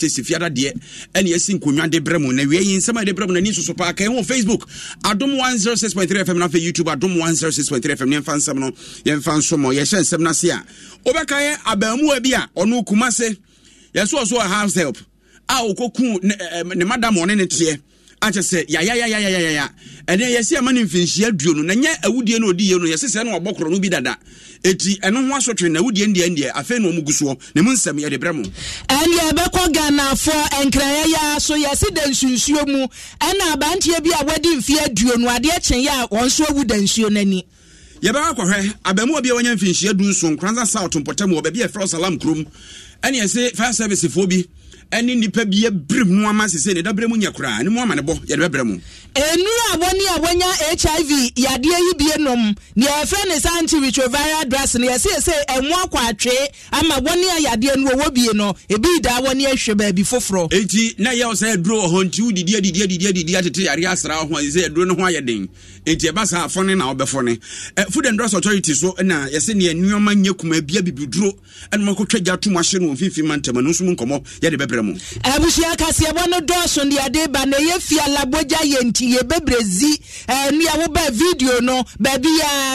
If you dear, and yes, in Kumande Bremo, and we in some of the Bremo and Nisu Park on Facebook. Adam 106.3 FM, YouTube, Adam 106.3 FM, Yanfan Somo, Yashan Semnasia. Obakaya, Abemuebia, or no Kumase. Yes, also a house help. I'll go Madame on it here. I just say, ya. And then yes, a man in Finchia June, and yet a woody no deal, yes, and a bocro no be that. Eti and no one so train a woody India, a fair no muguso, Nemunsam Yade Bremo. And Yabako Gana for and Craya, so yes, then Susumu, and Abantia be a wedding fear June, Wadia Chaya, or so wouldn't she on any. Yabako, Abemo be when Finchia do some Kranza South on Potamo, baby a frost Salamkrom, and yes, fire service phobia. Any nipa biye brim no amase se ne dabremu nya kura ne mo amanebo ye dabremu enu aboni awanya HIV yade yi biye nom ne afre ne santi retroviral dress ne yesi emu akwa atwe ama boni ayade enu owo biye no ebi da woni ahwe ba bi foforo enti na ye o se duro honti u didi atete yare asra ho ze duro no ho ayeden enti e ba sa afone na obefone Food and Drugs Authority so na yesi ne anuoma nya kuma bia bibiduro enu makotwa gya to mahye no fifi mantama no sumu nkomo ye de Abushia Kasiebo no dosh on the Adeba Neye Fia Laboja Yenti Yebe Brezi and Yawoba video no baby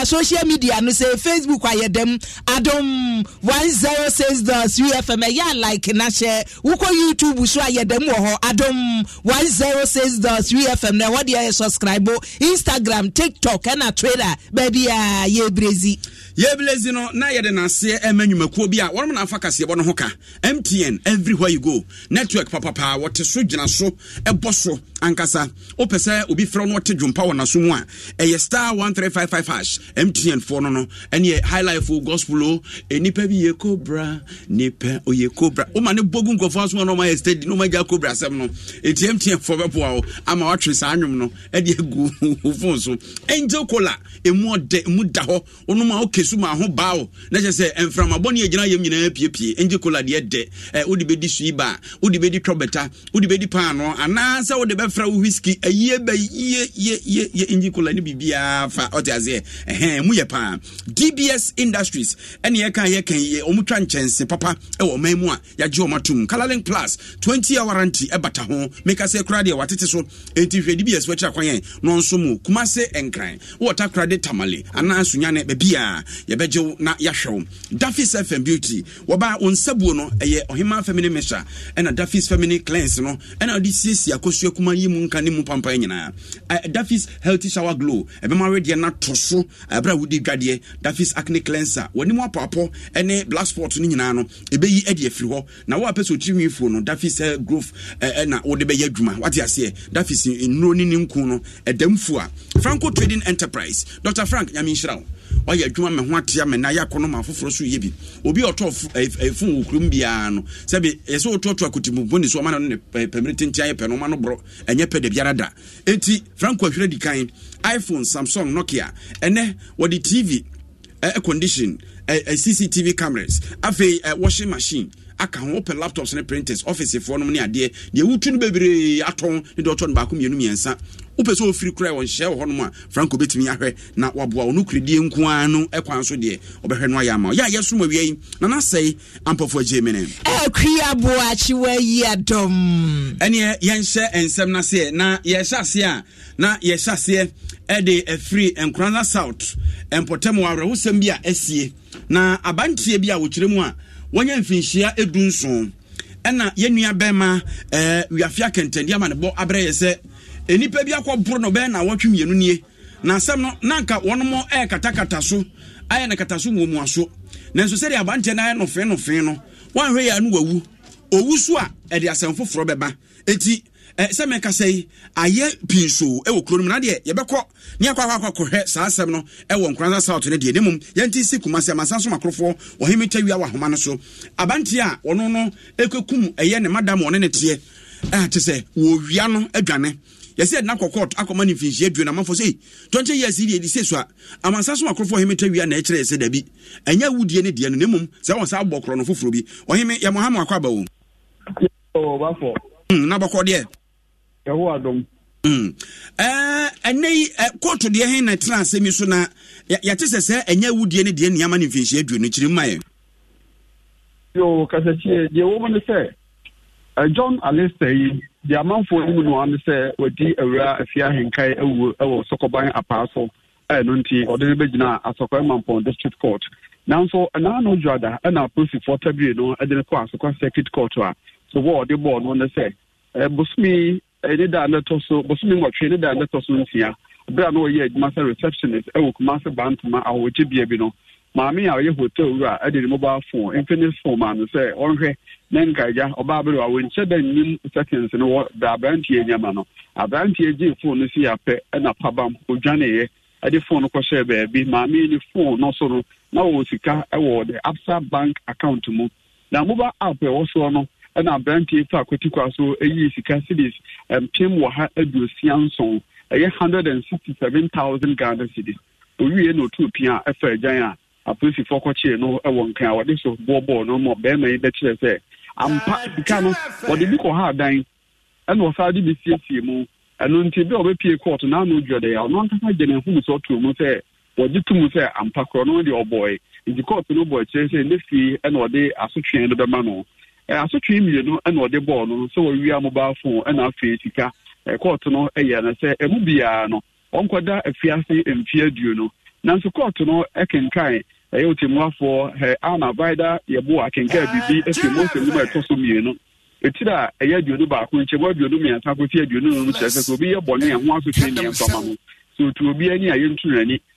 social media no say Facebook why them Adam 106.3 FM ya like na share Uko YouTube uswa yedem woho Adam 106.3 FM na what ya subscribe Instagram TikTok and Twitter baby ye brezi. Yeblezi no na yedena se emenyuma kuo bia woro na afa Kasiebo no hoka MTN everywhere you go network papa wote so gyina so eboso ankasa opese obi frɛ no wote dwompa wona so mu a eye star 1355 hash MTN4 no ene highlight for gospel o enipa bi ye cobra nipa o ye cobra o ma ne bogu nkofo so no ma ye steady no ma ja cobra asem no eti MTN4 beboa o ama watwe sa anwom no e de egu ofon so Angel Cola emu ode mu da ho onuma oke suma ho bawo na je se enframaboni egyina yem nyina piepie Angel Cola de de wodi bedi suiba wodi bedi twobeta wodi bedi paano anansa wodi befra wo whisky aye ba ye Angel Cola ni bibia fa otiaze mu ye pa DBS Industries ene ye kan ye omutwa nchense papa e wo man mu a yaje omatum Colorlink Plus 20-year warranty e bata ho meka se kura de watete so enti hwe DBS wetra kwan no nso mu kuma se enkran wo ta kura de tamale anansu nyane ba bia ye beje na yahwew Daphis FM beauty wo ba onsabuo no eye ohima family mesha ena Daphis family cleanse no ena odi sisi akosu akuma yi mu nka ne mu pampa nyina Daphis healthy shower glow ebe ma ready na toso abra wudi dwade Daphis acne cleanser woni mu apapo ene black spot ni nyina no ebe yi ade afiri ho na wo apeso trinwifo no Daphis growth ena wo de be yadwuma wati ase Daphis nro ni nku no edamfu a Franco Trading Enterprise Dr Frank nyaminshira oya adwuma me ho atia me na yakono mafoforo so yebi obi oto fun okrum bia no sebe yeso ototo akotimu boni so amana no permanent ntia ye peno ma no bro enye pede biara da enti Franco ahwere dikan iPhone Samsung Nokia ene wodi TV air condition CCTV cameras afi washing machine aka ho open laptops ne printers office for no ne ade de wutu no bebere aton ne doto no baako mienu miensa upeso ofiri kura won hye ho no a Franco betimi ahwe na waboa onu kredi nko anu ekwan so de obehwe no ayama ya yesu ma wiei na na sei ampofo ajemene akria boa chiwa yi adom ene yenhye ensem na se na yeshase a na yeshase e de afri enkrana south empotem awre hosem bia asie na abantie bia wo kiremu a wanya mfinhia edunson ena yenua bema wiafia kentendi ama ne bo abreye se enipa bia kwa bro no be na watwemienu nie na asem no nanka wonomo katakata so aye na kataso mwomu aso nanso sede abante na no fe no fe no wanhwe ya no wawu owusu a ede asem foforo beba enti se meka sei aye pinso wo kronum na de ye bekọ ne akwa kohwe saa asem no wo nkranza south ne de nemum ye nti si kuma se masanso makrofo ohemeta wi awahoma no so abante a wono no ekwekum eye ne madam wone ne tie te se wo wia no adwane yesi na kokot akoma ni finji adwe na mafo sei 20 years iri edi sei so a amansa so makrofo hemeta wi na ekire se dabi anya wudie ne de no nemum se won sa abokro no foforo bi oheme ye moham akwaba wo bafo na bakọ de ye ho adom enei koto de hen na tena asemi so na yete sese anya wudie ne de niama ni finji adwe no kire maye yo kasachie de wo mane se John Alistair, the amount for him one say with the area if you are in Kai or Sokoban Apostle and Unti or the Regina at Sokoman Pond District Court. Now, so an unknown judge and our proof for Tabino and the Cross Circuit Court. So, what the board want to say? Busmi, I did that let us so Busmi what she did that let us in here. There are no yet master receptionist, a master band to my our Jibino. Mammy, our hotel, I did mobile phone, infinite phone, and say, okay. Nenkaja obabelo awenche benim seconds no da brantie nyama no abrantie ji phone no si ape na pabam odwaneye ade phone no kwose ba bi maami ni phone no so na wo sika e wo de absa bank account mu na mobile app e wo so no na brantie fa kwatikwa so eyi sika cedis mpem wa ha aduosianson eye 167000 Ghana cedis owie no tu pia afa agyan a apolisi fo kwachie no e wo nkan wo de so bobo no mo be mai de kire se ampa kanu odi bi ko ha dan eno saadi bi siesie mu eno nti bi obepie court na no jode ya no nta gene hu so to mu se odi tumu se ampa kro no de oboy ndi court no boy kire se ne fi eno de asotwe no be ma no asotwe mi no eno de ball no so wi amu ba fun eno afi sika court no eya na se emu bia no onkoda afiase emfia duo no nanso court no ekenkan for her Anna Vida, your boy, I can get the most of my costume. It's that a year you do back, which you do me and talk with you, will be a bonnet and wants to change them from. So to be any, I am to any,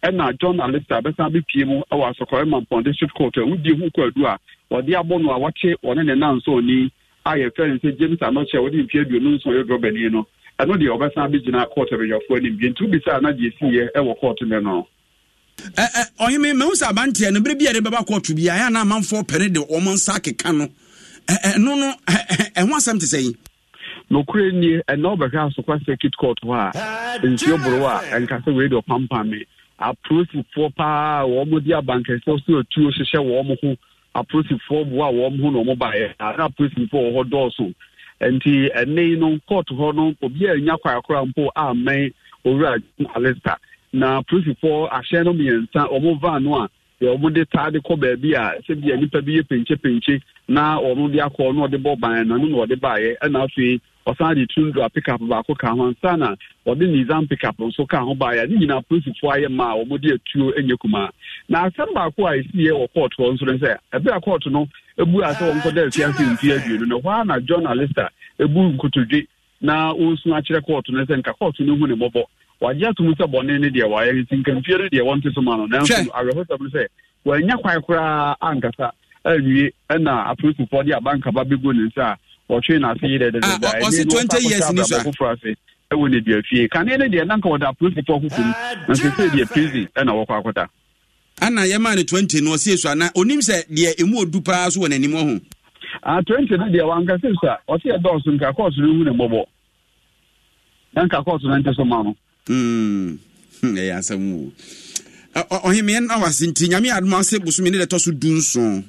And now, John Alexa, best I be PM, I was a command on district court, would you who could do or the Abon or watch it on an announce only? I have friends and James, I'm not sure what you feel you know, so you're dropping, you know. I know the other side is in our court of your phone in two besides not this year, ever court in the now. Oh, you may most abanti and baby at the Baba court to be. I am a man for Penny, the woman Saki Cano. No, and what's I'm to say? No crane and no background of a circuit court war in Tiobroa and Castle or Pampame. Approach for pa woman dear bankers also to share warm who approach for warm who no mobile and approach for hot doors and tea and name on court honor for beer in your crown for our main or Alistair. Now, proof for a shannon and San Omovanoa, the Omode Tadi Cobebia, said the Nipabia Pinche, now Omodia Corno de Boba and Nanu or the buyer, and now see. Osani tundra pick up bako kahwan sana odini zam pick up so kahwan ba ya ni na police foaye ma omodi atuo enyekuma na asem ba ko a sie o court won so say e be court no ebu ase won ko dey fiance ntia aduo no wa na journalist ebu nkotodwe na onsu a kire court no say nka court no hu ne mobo waje to musa bonne ne de wa ya nka mfiere de won te so ma no na so arehosable say wa nya kwai kura angasa awie na approve for the bank ba bego ne say or train as he did. I see 20 years in this country. I wouldn't be a fear. Can any day and call that proof for who and say the prison and our quarter? Anna Yaman 20 no says, Onim said, dear, it would do pass one anymore. 20 dear one can say, sir, or see a dozen cacos room in a bubble. Then cacos and Tesomano. Yes, I'm more. Oh, him and I was in Tinyami at Marseille was made a toss to do so.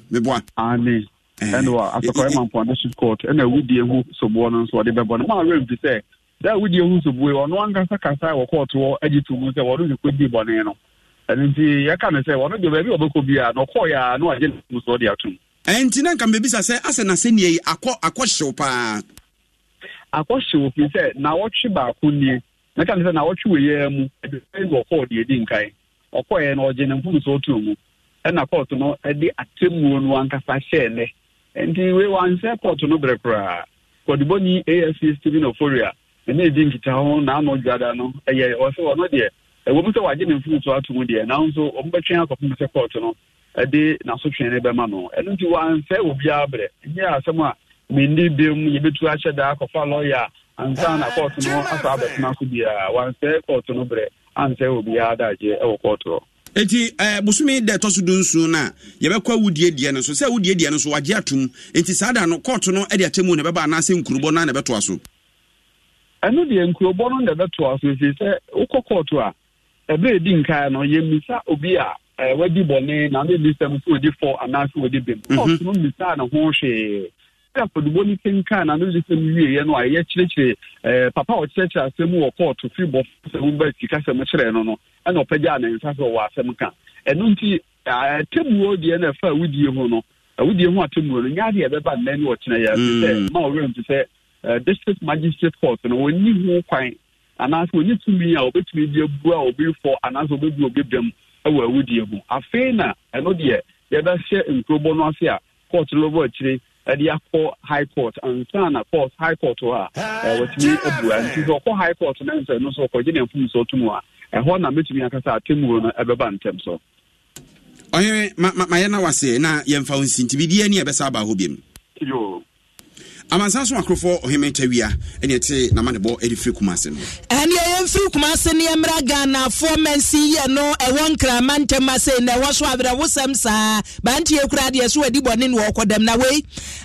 Amen. And what after Command Point District Court, and a woody who subordinates or the Babon, my room to say that woody who's a boy on one Casacasa or court or edit to Musa or who could be Bonino. And I can say, what do you have to be a no coya, no agent who's not the atom. And Tina can be said, as an assenier, a quashopa. A quasho, he said, now what she bakuni, I can say, now what you will at the end of 4 years, or coin or genuine so too. And I call to know at the atom one Casacene. And we want to port to no brekra. For the bony AFC Steven Ophoria, and they didn't get on Nano Gadano, a year or so, or not there. A woman so I didn't fool to out to Mundia, and also on the channel of Mr. Portono, a day Nasuchan Ebamano. And you want to say, Ubiabre, yeah, someone, Mindy Bim, you be to Asha Dark of a lawyer, and San Aportono, as Albert Nakubia, one say Portono Bre, and say Ubiada, or Porto. Eti busumi de tosu dunsu na yebekwa wudie die no so se wudie die no so wage atum enti sada no court no e de atemu ne beba na se nkurubo na ne beto aso eno de nkurubo no ne beto aso se se ukọ court a ebe di nkan no yemisa obi a wadi bone na me listem so di for announce wadi bem court no misa na ho hwe e podubo ni kenkan na no listem wie ye no aye chirechire papa o chirechire asemu o court fi bo se mu ba kikase mu chire no no and opega na nsaso wa asemka eno nti tebuo die na fa awudie ho atemuo no nyaade ebeba nani wo kina ya se ma o rem se district magistrate court no woni ho kwan anaso woni tumi a obetumi die bua obi for anaso obebu obedam awu awudie ho afi na eno de ye ba hye nkrobo no ase a court no bo akire ade akọ high court ansa na court high court wa wotumi abu anti so high court na nso no so ko gine mfumso tumu a and one I met me and Casa Timur Eberban Temso. Oh, Mayana was saying, now you found to be the any Besaba Hobim. You. Amansaso akrofo ohemetawia ene te na manebo edifri kumasen ene yemfri kumasen ne mra Ghana for mensi ye no ewon krama ntemase na waso abra wosam saa ba ntie kura de so edi bone no okodam na wei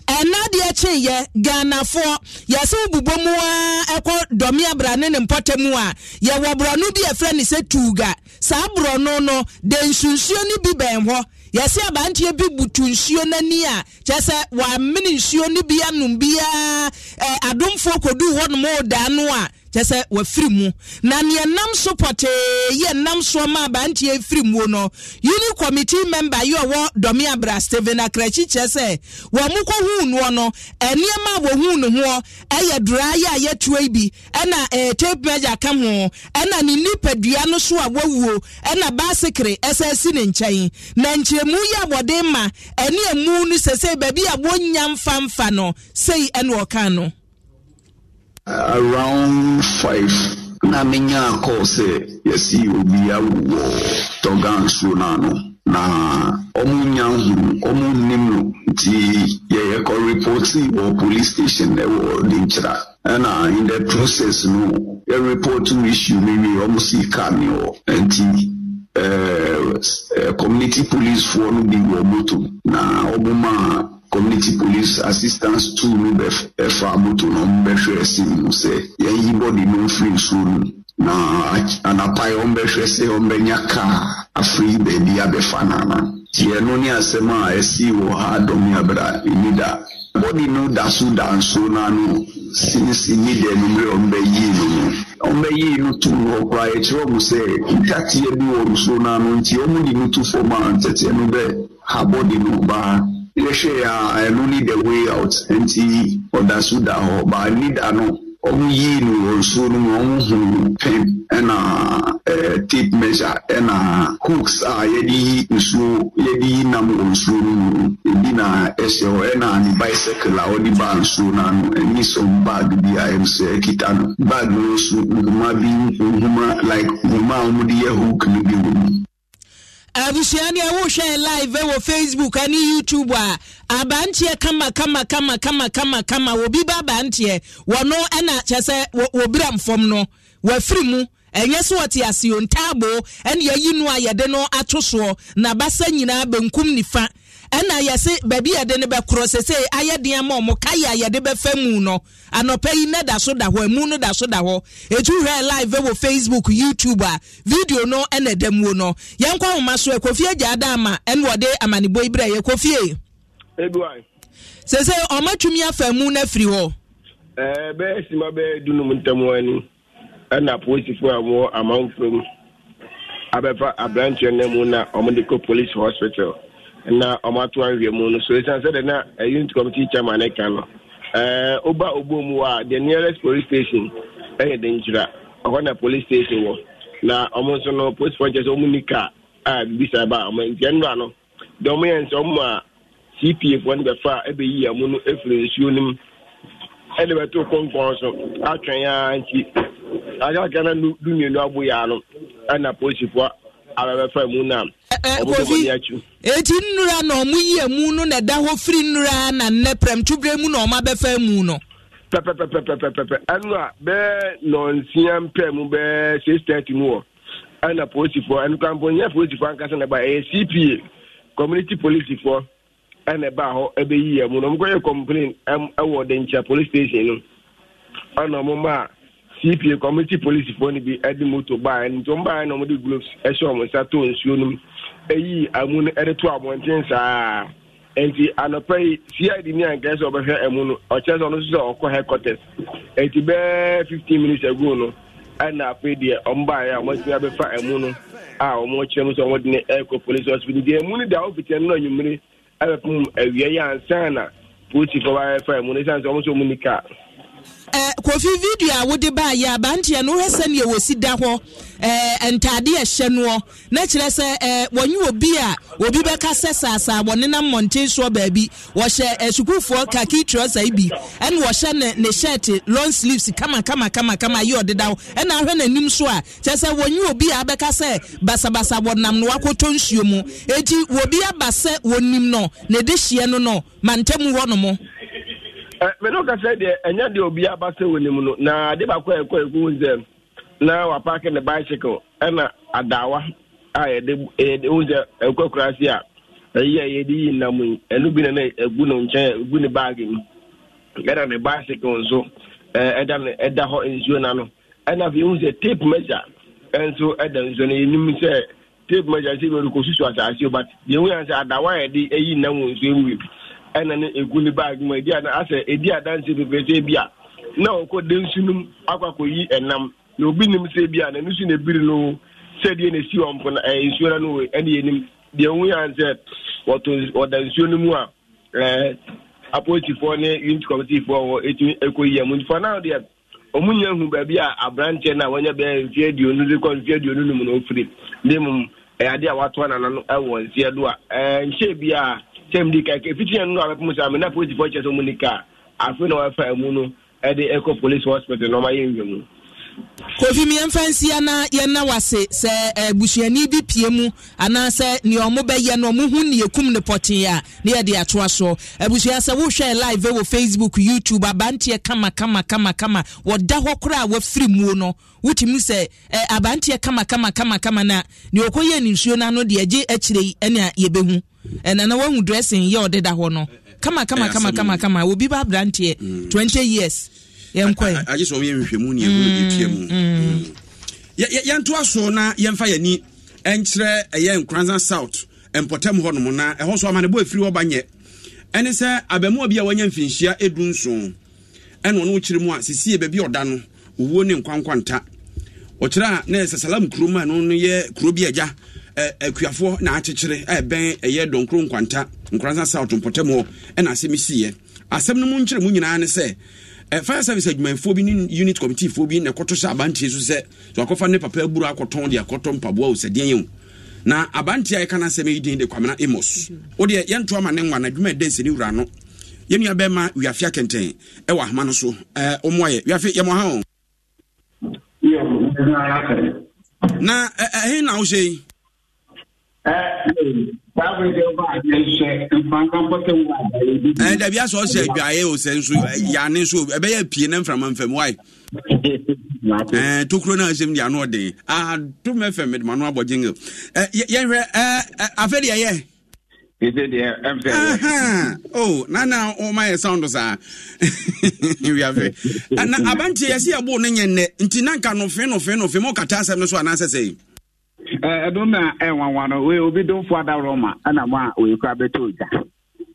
ena de che ye Ghana for ye se bubomu a ekọ domi abra ne mpotemu a ye wobro no bi e frani se tuga saa bro no no de nsunsuo ni bi ben ho yesi abantie bi butu nsuo nani a kyese wa mini nsuo ni bia num bia adomfo kodu ho no moda no a kyese wa firimu na ne nam support ye nam so ma abantie firimu no uni committee member ye wo domi abra Steven Akrachi kyese wa mukɔ hu no no eniema wo hu no ho eye dry ya ye twa bi ena tape measure ka ho ena ni nipadua no so a wawuo ena basekre esasi ne nkyɛn na nkyɛ mu ya bode ma ene emu nu sese ba bi abonyam famfa no sei ene oka no around 5 na menya akose yesi obi awo togansu na no na omunyanhu omunnimu ti yeye ko report o police station e wo dinchira and in the process no a report issue maybe omusika mi o anti community police for no be your moto na obuma community police assistance to no be fa moto no be sure sim say ye body no free soon na anapai ombe sese ombe nyaka afri baby abefanana ye no ni asema esi wo ha domi abra inida body no dasu danso na no since inida numre ombe yi no ombe yi no tu wo kwa e chiro mu se itati e bi wo so na no nti omu di no tu for man tete no be ha body no ba ile she ya no need the way out nti odasu da ho ba need ano Omuyinu osurumu omuhunu pem ena tape measure ena hooks a yedi nsu yedi namu osurumu ebina esho ena ni bicycle a odi ba nsu na no eni so bag bi a emse kitano bag no su nguma bi nguma like nguma omudi ye hook ni bi Abusiani awo share live wo Facebook ani YouTube wa abantie kama obi baba antie wono ena chese wo bram fom no wa frimu enye so oti asio ntabo ena yinu ayede no atoso na basa nyina benkum nifa ena yesi baby yede ne be cross say ayede am mo kai ayede be famu no anopa yi na da so da ho amu no da so da ho etu hwe live wo Facebook YouTuber video no ena damuo no yenkwa homa so ekofie agada ama ena wode amani boy bra yekofie ebuai sese omatwumi afamu na firi ho be sima be dunum ntamu ani ena police fo awo amamfrem abefa abranche na mu na omdiko police hospital na omatuan wiemu no so esan se de na unit committee chairman e kan oba obomu wa the nearest police station eh de njira akona police station wo na omonso no police forces omunika a bibisa ba omunje no ano de omunye so mu a CPF one be fa e be yi amu no efrensuo nim e de beto konkon so atwen ya anti aga kana du mienu abuya no na police fo ara be fa mu na Kofi, etinura no muye muno na da ho firi nura na neprem tubre mu no ma be fa mu no pepepepepepe anwa be nonsiam pem be 630 mu ana police for anu kamponya police for anka na ba CPA community police for ana ba ho ebe yiye mu no mko complain award ncha police station no ana mo ma CPA community police for ni bi edimoto ba en to ba no mo di gloves e show mo sa to nsuo no eyi amun eretu abonten saa enti anopai CID ni anka so obehwe emu no oche so no so okọ headquarters enti be 15 minutes ago no ana afi de omba ya mo tia be fa emu no a omo chemu so mo de eco police hospital de emu ni da ofite no nyumire abe pum awiye ya ansana police ko ba fa emu ni sanso mo so munika Kofi video a wode ba ya bantia no hwese ne wosi da ho entade ehye no na kire se wonyu obi a obi be ka sesasa woni na mountain so baabi wo hye esukufo kaki trosa ibi en wo hye ne shirt long sleeves kama yo deda ho en na hwe nanim so a kire se wonyu obi a be ka se basabasa wonam no akoto nsuo mu enti obi abase wonim no ne de hye no no mantamu ho no mo Menoka said there, and yet you'll be about to win him. Now, I did about them. Now, I park in the bicycle, and a dawa. I was a cocracia, a year, and looking at a good on chair, good bargain. Get on a bicycle, so, and then at the hot in Zunano. And I've used a tape measure, and so Adam's only tape measure, as you, but the way I said, Dawa, the A Namu, and an eguli bag, my dear, and I said, a dear dancing with Sabia. No, could Dinsunum, Akakoi, and no binum Sabia, and using a bill, said in a serum for a insurance, and the only answer what was or the Sunumua, a Portifonia, Inch Committee for 18 Equia. For now, dear, Omunia, who be a branch and I want to be feared you, no, feared you, no, free. Demum, I did what one and I was here, and Sabia. Same day, if you don't know about Musa, I'm not putting for just Monica. I feel no affair, Muno, at the Echo Police Hospital, no, my young. Kofi mi mfansi ana yena wase se busuani bi piemu ana se ne omobe ye no muhu ne yekum ne potin ya ne ye de atoa so busuia se wo hwe live wo Facebook YouTube abantie kama woda ho kra wa firi mu no wotimi se abantie kama na ne okoye ni nsuo na no de age akirei ene ye behu ena na wahu dressing ye odeda ho no kama wo bi ba brantie 20 years I just saw me with Muni and Yantuaso, Yanfayani, Entre, a young Cranza South, and Potem Hormona, a horse woman, a boy flew up yet. And it's a Abemobia Wanyan Finchia, Edunson, and one which remarks, see a baby or dano, who won in Quanquanta. Otra, Ness, a Salamkrom, and only a Crubiaja, a Quiafo, an artichery, a bay, a year don Quanquanta, and Cranza South, and Potemo, and I see me see it. I send no munch, and say. A fire service admanfobi unit committee fobi na koto sha abanti so se to akofa ne papa aburu akoton de akoton pabo o se den na abanti ay kana se me din de kwamena emos o de ye nto amane nwa na dwuma de se ni wura no ye nua be ma wiafia kenten e wa hama no so o moye wiafia ye mo ha o na he na o sei and the bias also I oh, now, all my sounds are. We have it. And Abanti, I see a bone in Tinanka, no friend, more catastrophe, so I say. I don't know. Everyone will be done for the Roma, and I want we grab it to you.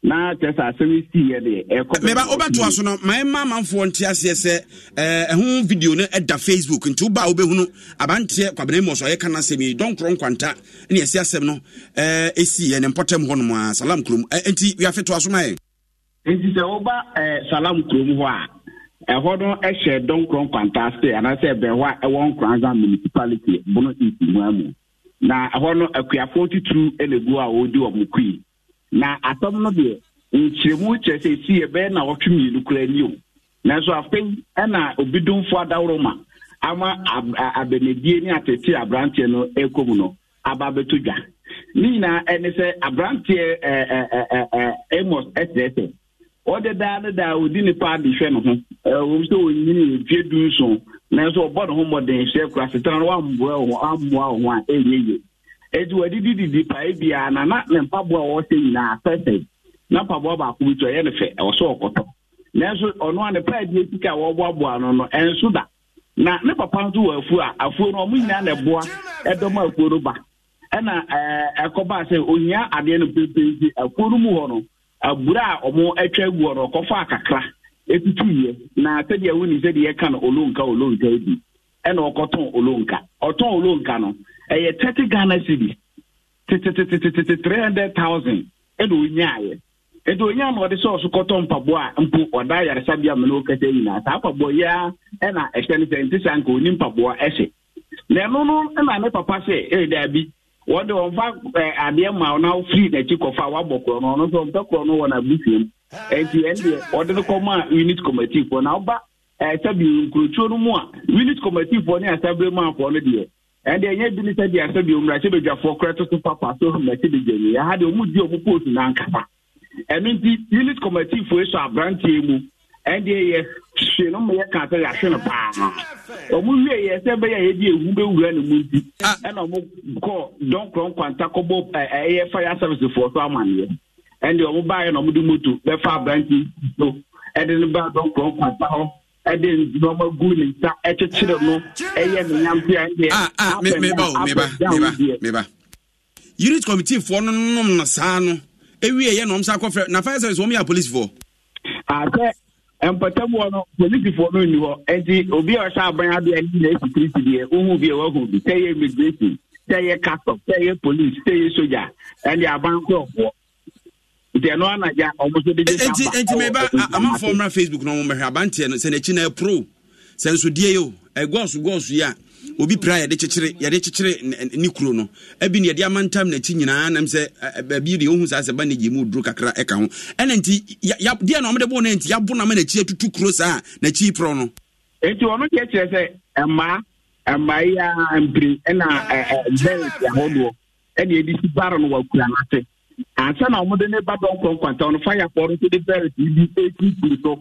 Now, just as we see it, maybe over to us. My mamma won't just say a home video at the Facebook and two Baubino Abantia Cabremos or Ekanasemi, don't cron quanta, and yes, no, a sea and important one, Salamkrom, and we have to us. My it is over Salamkrom. A hodo eshe don kron fantastic and I said bewa a one Kranza municipality bono iti na hono akua 42 elegu a odi o mukui na atom no de nchiremu chese si ebe na otwemi lukura ni o na so afen na obidumfo adawroma ama abenedie ni atete abrantie no ekomu no aba betudwa ni na ene se abrantie Amos SSS or the dad that would in the party, so you do so. Now, so about home or the share class, it's one well, I'm one, a it was the Pabia and I'm not in Papua or in our first day. Not Pabua, which I had or so. Now, so on one, the pride, you pick our one and so that. Now, never pound to a fool or me and a boy at the Mark Uruba. And a coba say, Unia, at the end of the a Kurumu. A bra or more etcher word or cofa cacra. It's 2 years. Now, said the wind is the Ekan Olonka, Lady, and or Coton Olonka, or Ton Olonkano, a 30 Ghana city, 300,000, and we Edo nyam o de so sokoto mpaboa mpo oda yaresabia me no kete nyina ta mpaboa ya e na extend sentence anko ni mpaboa ehye na no no e ma me papa se e da bi wo de onfa ade ma na free na chikofa wa bokoro no no so mpekoro no wona bitim enti ode no koma unit committee for na oba sabi nkurucho no mu a unit committee for ni asabere ma for no de and the enye bi ni sabi asabi omra chebedwafo kreto so papa so machidi jeni ya ha de omudi omupotu na ankafa MNT unit committee for so branch emu and the she no me ka say ashe no pa o mu wie ye se be ye di ewu be wura no mu di and o mu call don kron kwanta kobo air fire service for so amane and o mu buy no mu di moto be fa branch no and the ba don kron kwanta ho and the no ma gu ni ta e chechire no e ye me nyampia and me ba unit committee for no no sa no ewie ye no msa akofre na fire service wo me police for ase empatabo no police for no ni ho enti obi o sha aban ado ani na security die uhu bi e wa hu bi say immigration say custom say police say soldier and aban ko ofo de no anaja omoso de enti me ba am former Facebook no mo hwe aban tie no se na chi na pro senso die yo egosu ya obi prayer de chechire ya de chechire ni kuro no abi ne de amantam na ti nyina na mse abi de ohun sa se ba ne gimu duro kakra eka ho ene nti ya de na omde bo na nti ya bo na ma na chi atutu kuro sa na chi pro no enti ono je chire se ema ya ampri na very ya hodo ene edi si baro no wakura na se ansa na omde ne ba don kon kwanta ono fire for to the very di eti kuro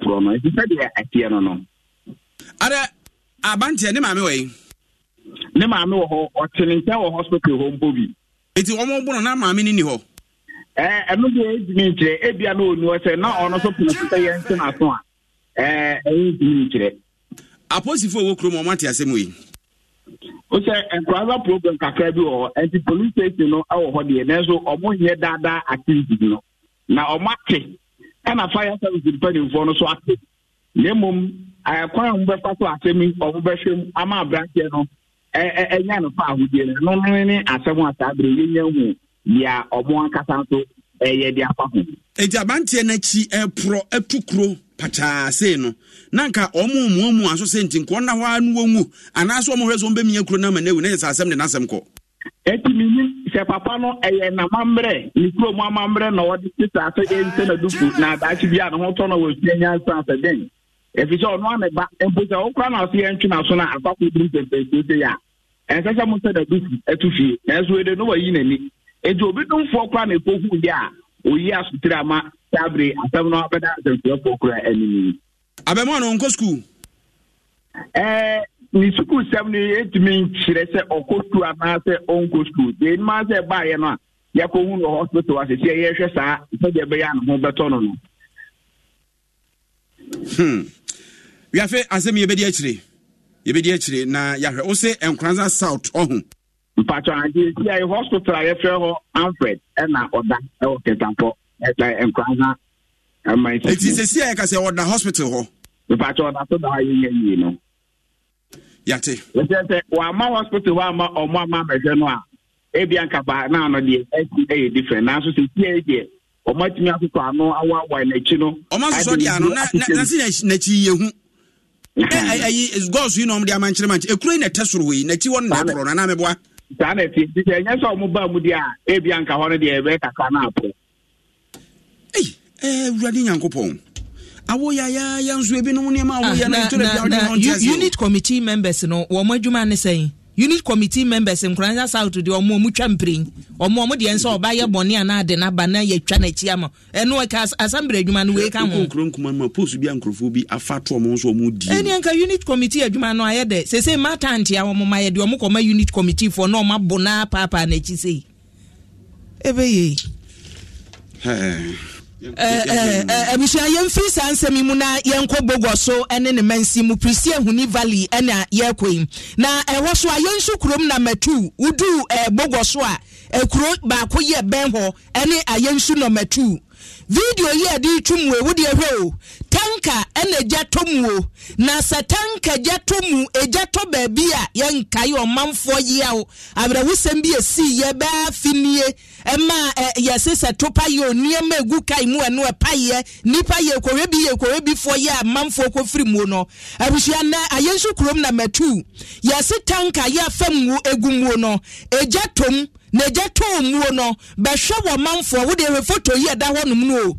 Promise. Ada abantia ne maame wey. Ne maame wo ho otenenta wo hospital home bobi. Eti wo mo na maame ni ho. Eno de edini kire ebia na onu ose na ono so pnata ye nti na so a. Edini kire. Aposifo wo kro mo mate asem wey. O se enkwara problem kakra bi wo anti police station no awo ho de na so omo nye dada activity no. Na omake and a fire service depending for no so active. Nemum, I acquire Umberto Assemi or Ubesham, Ama Brancheno, and Yanopa, who did no money as someone at the union, yeah, or one Casanto, a year. A Jabantianachi, a pro, a tucro, Pata, Seno, Nanka, Omu, Mumu, and so sent in Konawan, Womu, and as one has on Bemia Cronam and Newness as Sam and Asamco. Etimi se papa no eye na mambre nko mo mambre na wodi tita se ente na dufu na achi bia no hoto na we nya sanse den efise ono ameba empoza okra na se entu na so na akwa kudiri pepe ya esese mo se da dufu etufie ezo ede no wayi nani eje obi dum fo okra na epohu ya oyi asutira ma sabre asem no abeda se okra enini abemo no nko school ni school 78 min chire se okotu anase onko school dey ma se ba ye no ya ko hu no hospital ase se ye hwe sa se je be ya no beto no no we afi asemi ye be di achire na ya hwe o se enkranza south ohun mpacho anje ti ai hospital ya fe ho Alfred and na oda e o tetampo e ta enkranza amai se ti se se e ka se oda hospital ho mpacho na to da ye no Yate. Hospital, Ebianca by now, the FDA different. Now, so see, or might me have to know our wine, you know. Almost so, yeah, nothing. It's goes, you know, the Amanchman, a crane at Tesserway, Netiwan, and I'm a boy. Sanity, yes, or Mubamudia, Ebianca, one of the Eveka Canapo. Eh, Radin Uncle Pong. You need committee members, no, or my Juman is saying. You need committee members in Kranza out to do a more champering or more audience or buy a bonnie and add an abana ye chanachiama and no cast assembly human wake up. Post be uncle who be a fat or moody. Any uncle unit committee, a human no idea. Say, my tanty, our mamma, do a mokoma unit committee for no ma bona, papa, and HC. Ebe. Mr. Yemfis and Semimuna Yanko Bogoso and an immense Muprisia Huni Valley and a Yaquim. Now, I was a Yansu Krumna Metu, Udu Bogoswa, a Kro Bakoya Benho, and a Yansu no Metu. Video ye di tumwe wudi eho tanka ene jatomwo na satanka jatomu ejato bebia yankai omanfo yewo abrawusem bi esi ye ba finie ema yesesa topa yo niema egu kai mu eno epaye nipa ye kowe bi fo ye amanfo kofiri mu no abushia na ayensu krom na metu yesi tanka ye afamwo egumwo no ejatom Nejeto muono, besho wa manfo, wude refoto ye da wonu mno.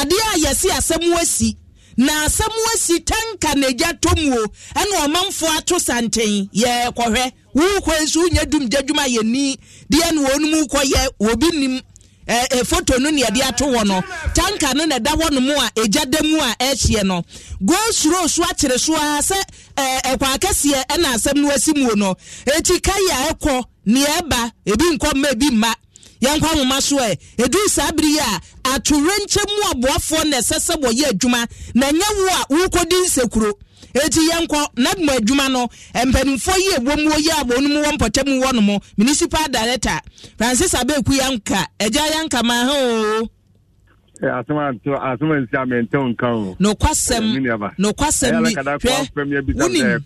Adia yesi asemuesi, na asemuesi tanka nejeto muo, anu wa manfo ato santen, ye kore, wu kwe su nye dum jejuma ye ni, diye nu wonu kwa ye, wobinim, foto nuni ya diya to wano, tanka nene da wonu mua, ejade mua, echi eno. Go suro suwa chile suwa ase, kwa kesi ye, ena asemuesi muono, etikai ya eko, Nieba, ebi nkwa mebi ma, ya nkwa mumaswe, edu sabri ya, aturenche mua buwafone sasa bo ye juma, na nyewua uko dinse kuro, eti ya nkwa nadumwe juma no, mpenufo ye womuo ya wonu wampote muwano mo, municipal director, Francis abe kuyanka, eja yanka maho. Asuma nsia mento nkan no kwasem no kwasem mi hwe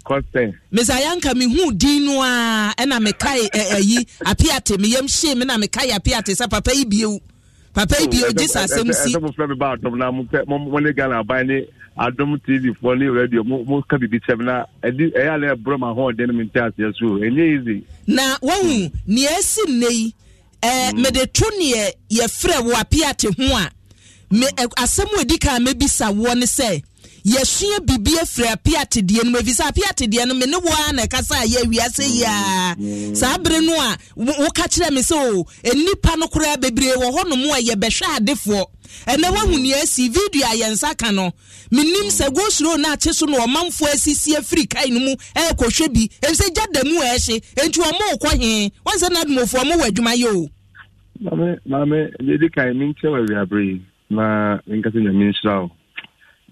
mesa yanka mi hu din no a na me kai ayi apiate me yam hye me na me kai apiate sa papa ibiew jisasem si so problem about dom na mo when e gana buy ni adom tv for ni radio mo ka bibi cheb na e ya le broma ho den me ntia so enye easy na won ni esi nei me de tune ye frɛ wo apiate ho a me asɛmu edika mebisa wo ne sɛ yɛsua bibia frɛ apiate deɛ no mevisa apiate deɛ no me ne wo a na kasa ya wiase ya saa bere no a wo ka kyerɛ me sɛ o enipa no koraa bebree wɔ hɔ no mo a yɛbɛhwɛ adefoɔ ɛna wo hunu asi video a yɛnsa ka no menim sɛ go slow na akye so no ɔmanfo asisi afiri kai no mu ɛkɔhwɛ bi ɛnsɛ gya da mu ɛhye enti ɔmo ɔkɔ he wɔnsɛ na adumofo ɔmo wɔ adwuma yɛ o mame dedika me nkyɛ we abree na nka sɛ nyamishraw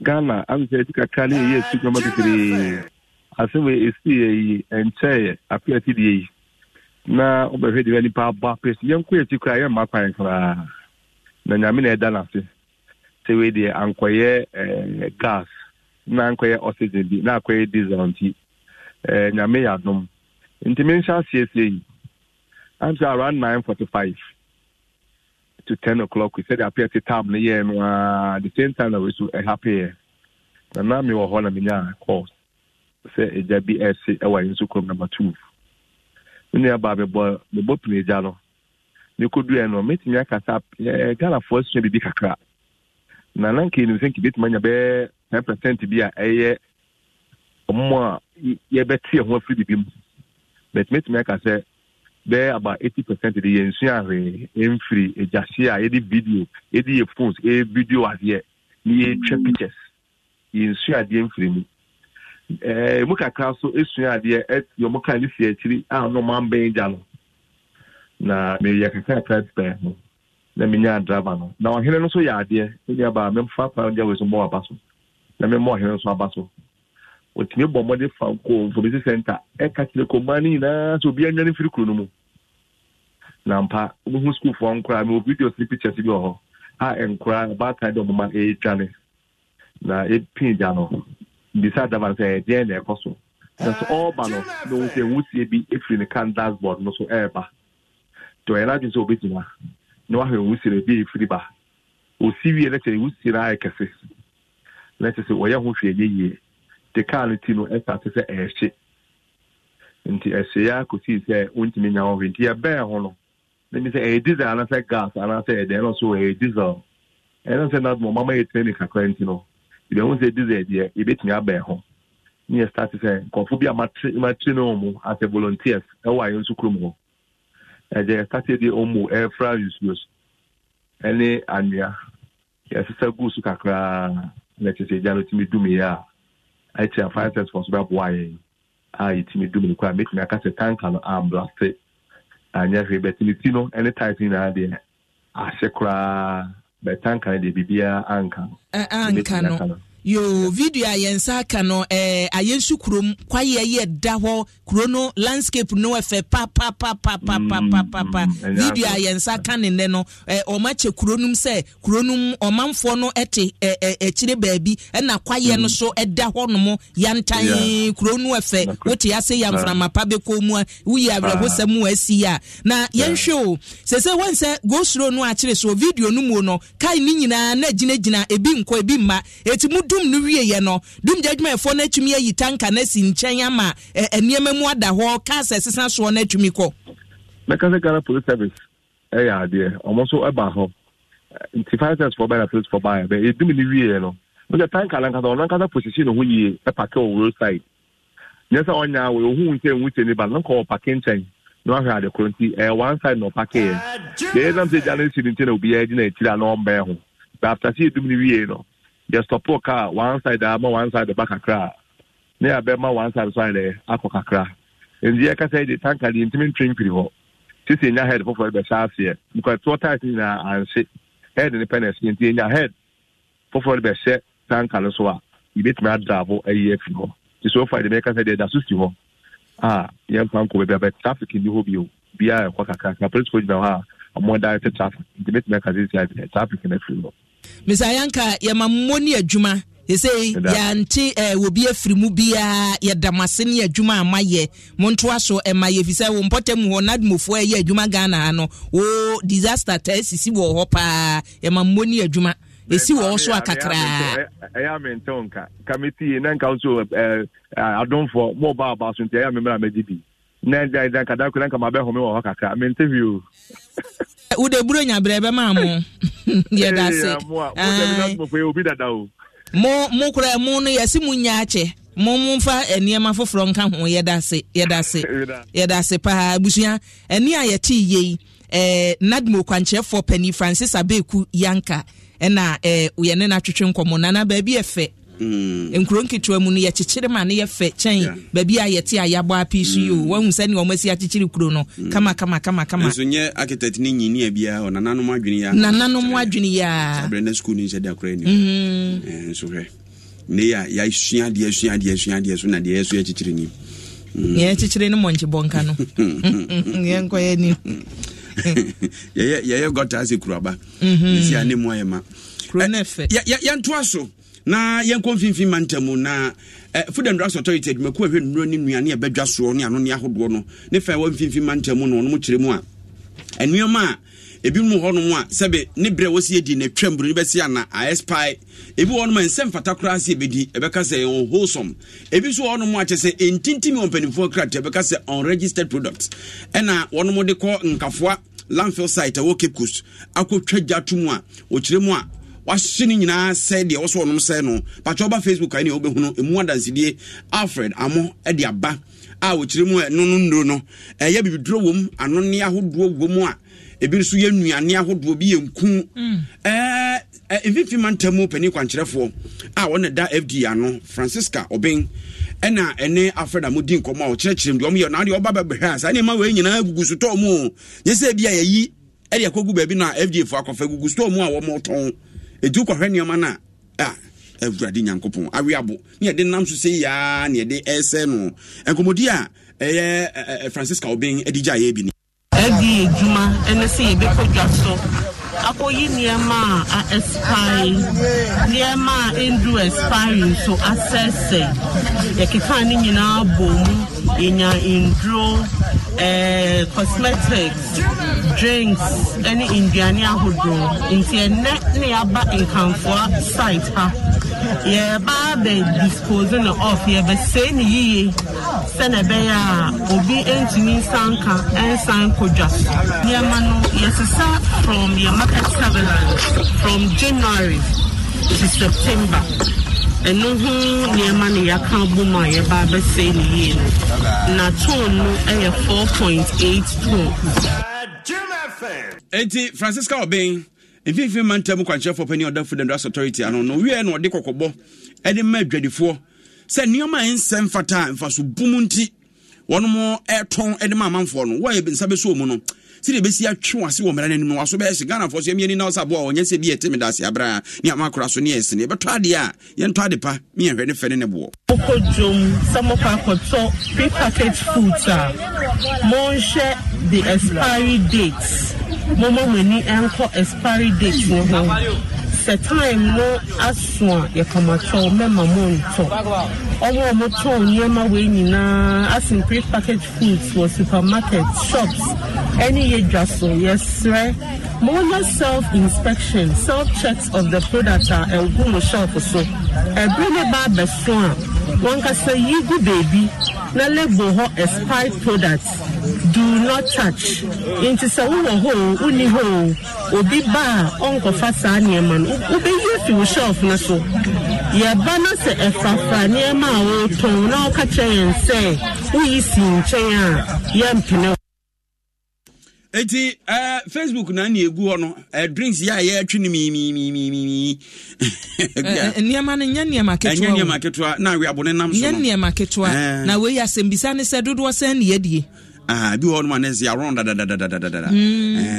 Ghana am say tika kali ye sikwa madikiri asewe esi enche apiati di na obehwe di ani pa ba pesi yanku ye tikra ye makwan kra na nyame na eda na se sewe di ankoye gas na ankoye oxygen di na akoye diesel nti nyame ya dom intimensha cse am say around 9:45 to 10:00, we said appear to time the year at the same time that we should happy. And now me were on a million calls. Say a DBS our Instagram number 2. We near Baba boy the boat play jalo. You could do no meeting ya kasap Ghana force should be kakra. Na nanki you think bit money be 10% be a year more ye bet see one free bim. But meet me I say there about 80% of the insurance in free a jasia any video any phones a video as yet near pictures insurance in free muka kaso insurance there at your muka ni see actually I no man be jalo na me ya ka ka pe na me nya driver no na o hene no so ya ade e aba me fa pa dia we so mo abaso na me mo hene so abaso otime bomo de Franco Trading Center e ka kile komani na so bia nyane firi kuro mu na mpa obu school for nkura me video slip pictures bi ho ha nkura ba ka de mama e twane na e pin ja no beside advance e de na ekoso that's all bano no se wuti e bi e firi ne kan dashboard no so e ba to allow you to be to no one who will be free bar. Or see, let's say, who see like a six. Let's say, where you feel the quality no effort is a ship. And the SAR could see their winning of India bear honor. Then it's a diesel and I said gas and I said, then also a diesel. And I said, not my mama is training a client, you know. You don't say this idea, you bet me a bear home. Near started saying, Confubia Matrinomo as a volunteer, a wire to Krumo. And they started the Omo air fry use. And they, and yeah, yes, it's a goose to Kakra. Let's say, Janotimi do me, yeah. I tell 5 cents for swap wire. I eat me do me, make me a cast a tank and arm blasted. And yes, we bet me, you know, any type in idea. I say, cry, but tank and the Bibia anchor. Anchor. Yo video ayensa kano ayensu krom kwa ye dawo krono landscape no efe pa video ayensa kanene no omache kronum se kronum omanfo no ete chire baabi na kwa ye no so edawo no mo yantan yeah. Krono efe woti ase yam fra mapa be ko mu uyi abrehosam asi ya na yenhwe o sese wonse go slow no a chire so video no mu no kai ni nyina na ginagina ebi nko ebi ma etimu dum no wie ye no dum judgment for na atumi ayi tanka na si nchen ama eniema mu ada ho ka sesesa so na atumi ko meka se Ghana police service ya ade almost eba ho 25 for by police for by but edum ni wie no we tanka lanka do lanka da position no yi e park on road side nyesa onya we hu nche ni ba lanka o parking chain no ha de quality one side no park here dey dem say Ghana city nche na obi e di na etira no mbe ho but after see edum ni wie no. Yes, support car one side, one side the back a crack. Near Bema one side the aqua crack. And the Aka said the tank had the intimate train pretty well. She's in your head for the shafts here because so tight in her head independence in your head for the set tank and so you bit mad double a year ago. She's so far the Aka said that suits you. Ah, young Franco will be about traffic in the Hobio, Bia and Quaker Crack, a police for a more direct traffic, intimate mechanism traffic in the field. Miss Ayanka, ya mamoni ya juma. Yesei, ya nti wobie frimu bia, ya damasini ya juma amaye. Montuaso emaye vise, wompote muhonad mufuwe ya juma gana ano. O, disaster tesi si wohopa, ya mamoni ya juma. Yesi wohosu akakra. Aya mentonka, kamiti, nanka usu, adonfo, mobile basunti, aya memela medibi. Nanka daku, nanka mabe homewa wakakra. Mentivyo. Ude buro nyabrebe mamu. Yeah, that's it. Mo kura mo no yesi mu nyaache. Mo mfa eniema foforo nka ho yeah, that's it. Yeah, that's it. Yeah, that's it. Pa busua eni ayeti yei Nadmo Kwanche for Penny Francis Abeku Yanka na uye ne na twetwe nkomo na baabi efe. Enkuronketua mu no ye kyekyere ma na ye fe chen baabi ayeti ayabo apisu yo wahun sani wo masi akyekyere kuro no kama nsunye architect ni nyini abia ho nananom adwene ya abrenda school ni se da kura ni nsuhwe ne ya isua de so na de yesu akyekyere ni ye akyekyere ni monche bonka no ye nkoye ni ye got as ikuraba isi anemu ayema ya ntoaso na yankonfinfin mantamu na Food and Drugs Authority mekuwa hwe nuro ni nuane abadwa so ne ano ne ahodo no ne fa wanfinfin mantamu no no mukire mu a enuoma ebi mu ho no mu a sebe ne bre wosi edi na twamburu ne besi ana aspy ebi wo no ma nsem fatakura se ebedi ebeka se wholesome ebi so wo no mu a kese entintimi ompanifo krate ebeka se unregistered products ena wo no mu de ko nkafua landfill site wo Cape Coast akotwaja tumu a okire mu a wasini nyina said the also no say no but oba Facebook ani obehuno emu adanse die Alfred amo e de aba a wo kiremu e no no ndro no e ya bibidro wom ano ne ahodo wom a ebi so ye nuane ahodo bi yenku evifimantamu pani kwancherefo a wona da FD ano Francisca Obeng ena ene Alfred amodi nkomo a wo kirekirim de om ye na de oba babehwa sa ne ma we nyina gugusu to mu yesa bia yayi e de akogu baabi na FD fo akofa gugusu to mu a wo moton edu kwa hwe nioma na awurade nyankopon awiabo ne de nam so se ya ne de ese no enkomodi a Francisca Obeng edijaye bi ni edi ejuma ene se ye be kodwa so Akoyi Niema are aspiring. Niema Andrew aspiring, so assess it. Yakifani Nina Boom, Inya Indro, cosmetics, drinks, any Indiania Hudo, in the net Niaba in Kamfua site. Yeah, but they disposing of yeah, but same ye. Senebeya Obi Engineer Sanka and Sanko Just. Niamano, yes, sir, from your market surveillance from January to September. And no one Niamani Yakabuma, your barber saying ye. Natono, a 4.82. Auntie Francisca Obey. If you man tell me for penny or Food and Drugs Authority, I don't know. We are not the Cocobo. Eddie made ready for. Send your mind, send for time for Subumunti. One more air tongue, Eddie Mamma for no. Why have been Sabesumono? See the Bessia Chuas woman anymore. So best Ghana for Semi in Osabo, and yes, be a Timidasia Bra, near Macrasonias, never Tradia, Yan Tradipa, me and Ready Fenebo. Pocojum, Samoka, so pre packaged foods are more share the expiry dates. Momo many anchor expiry dates for her. The time no aswa ya kamacho mema monto. Omo moto nyema wenina as in pre packaged foods for supermarket shops. Any yedraso, yes right. More self-inspection, self-checks of the product are a good shop for so. A brave bar beswan. One can say you good baby. Na lebo ho expired products. Do not touch. Into sa uho, uni ho, obi ba onko fasa nieman. Ube yufi wo shelf na so. Ye ba na se efafa niema wo ton na oka cheyen se. Uyi sin cheya. Yam pino. Eti Facebook na ni egu ono drinks ya ya twini mi niema na nya niema ketwa na we abone nam so. Nya niema ketwa na we yasembisa ne se dodo sen ye die. Ah, bi wonu manezi around da.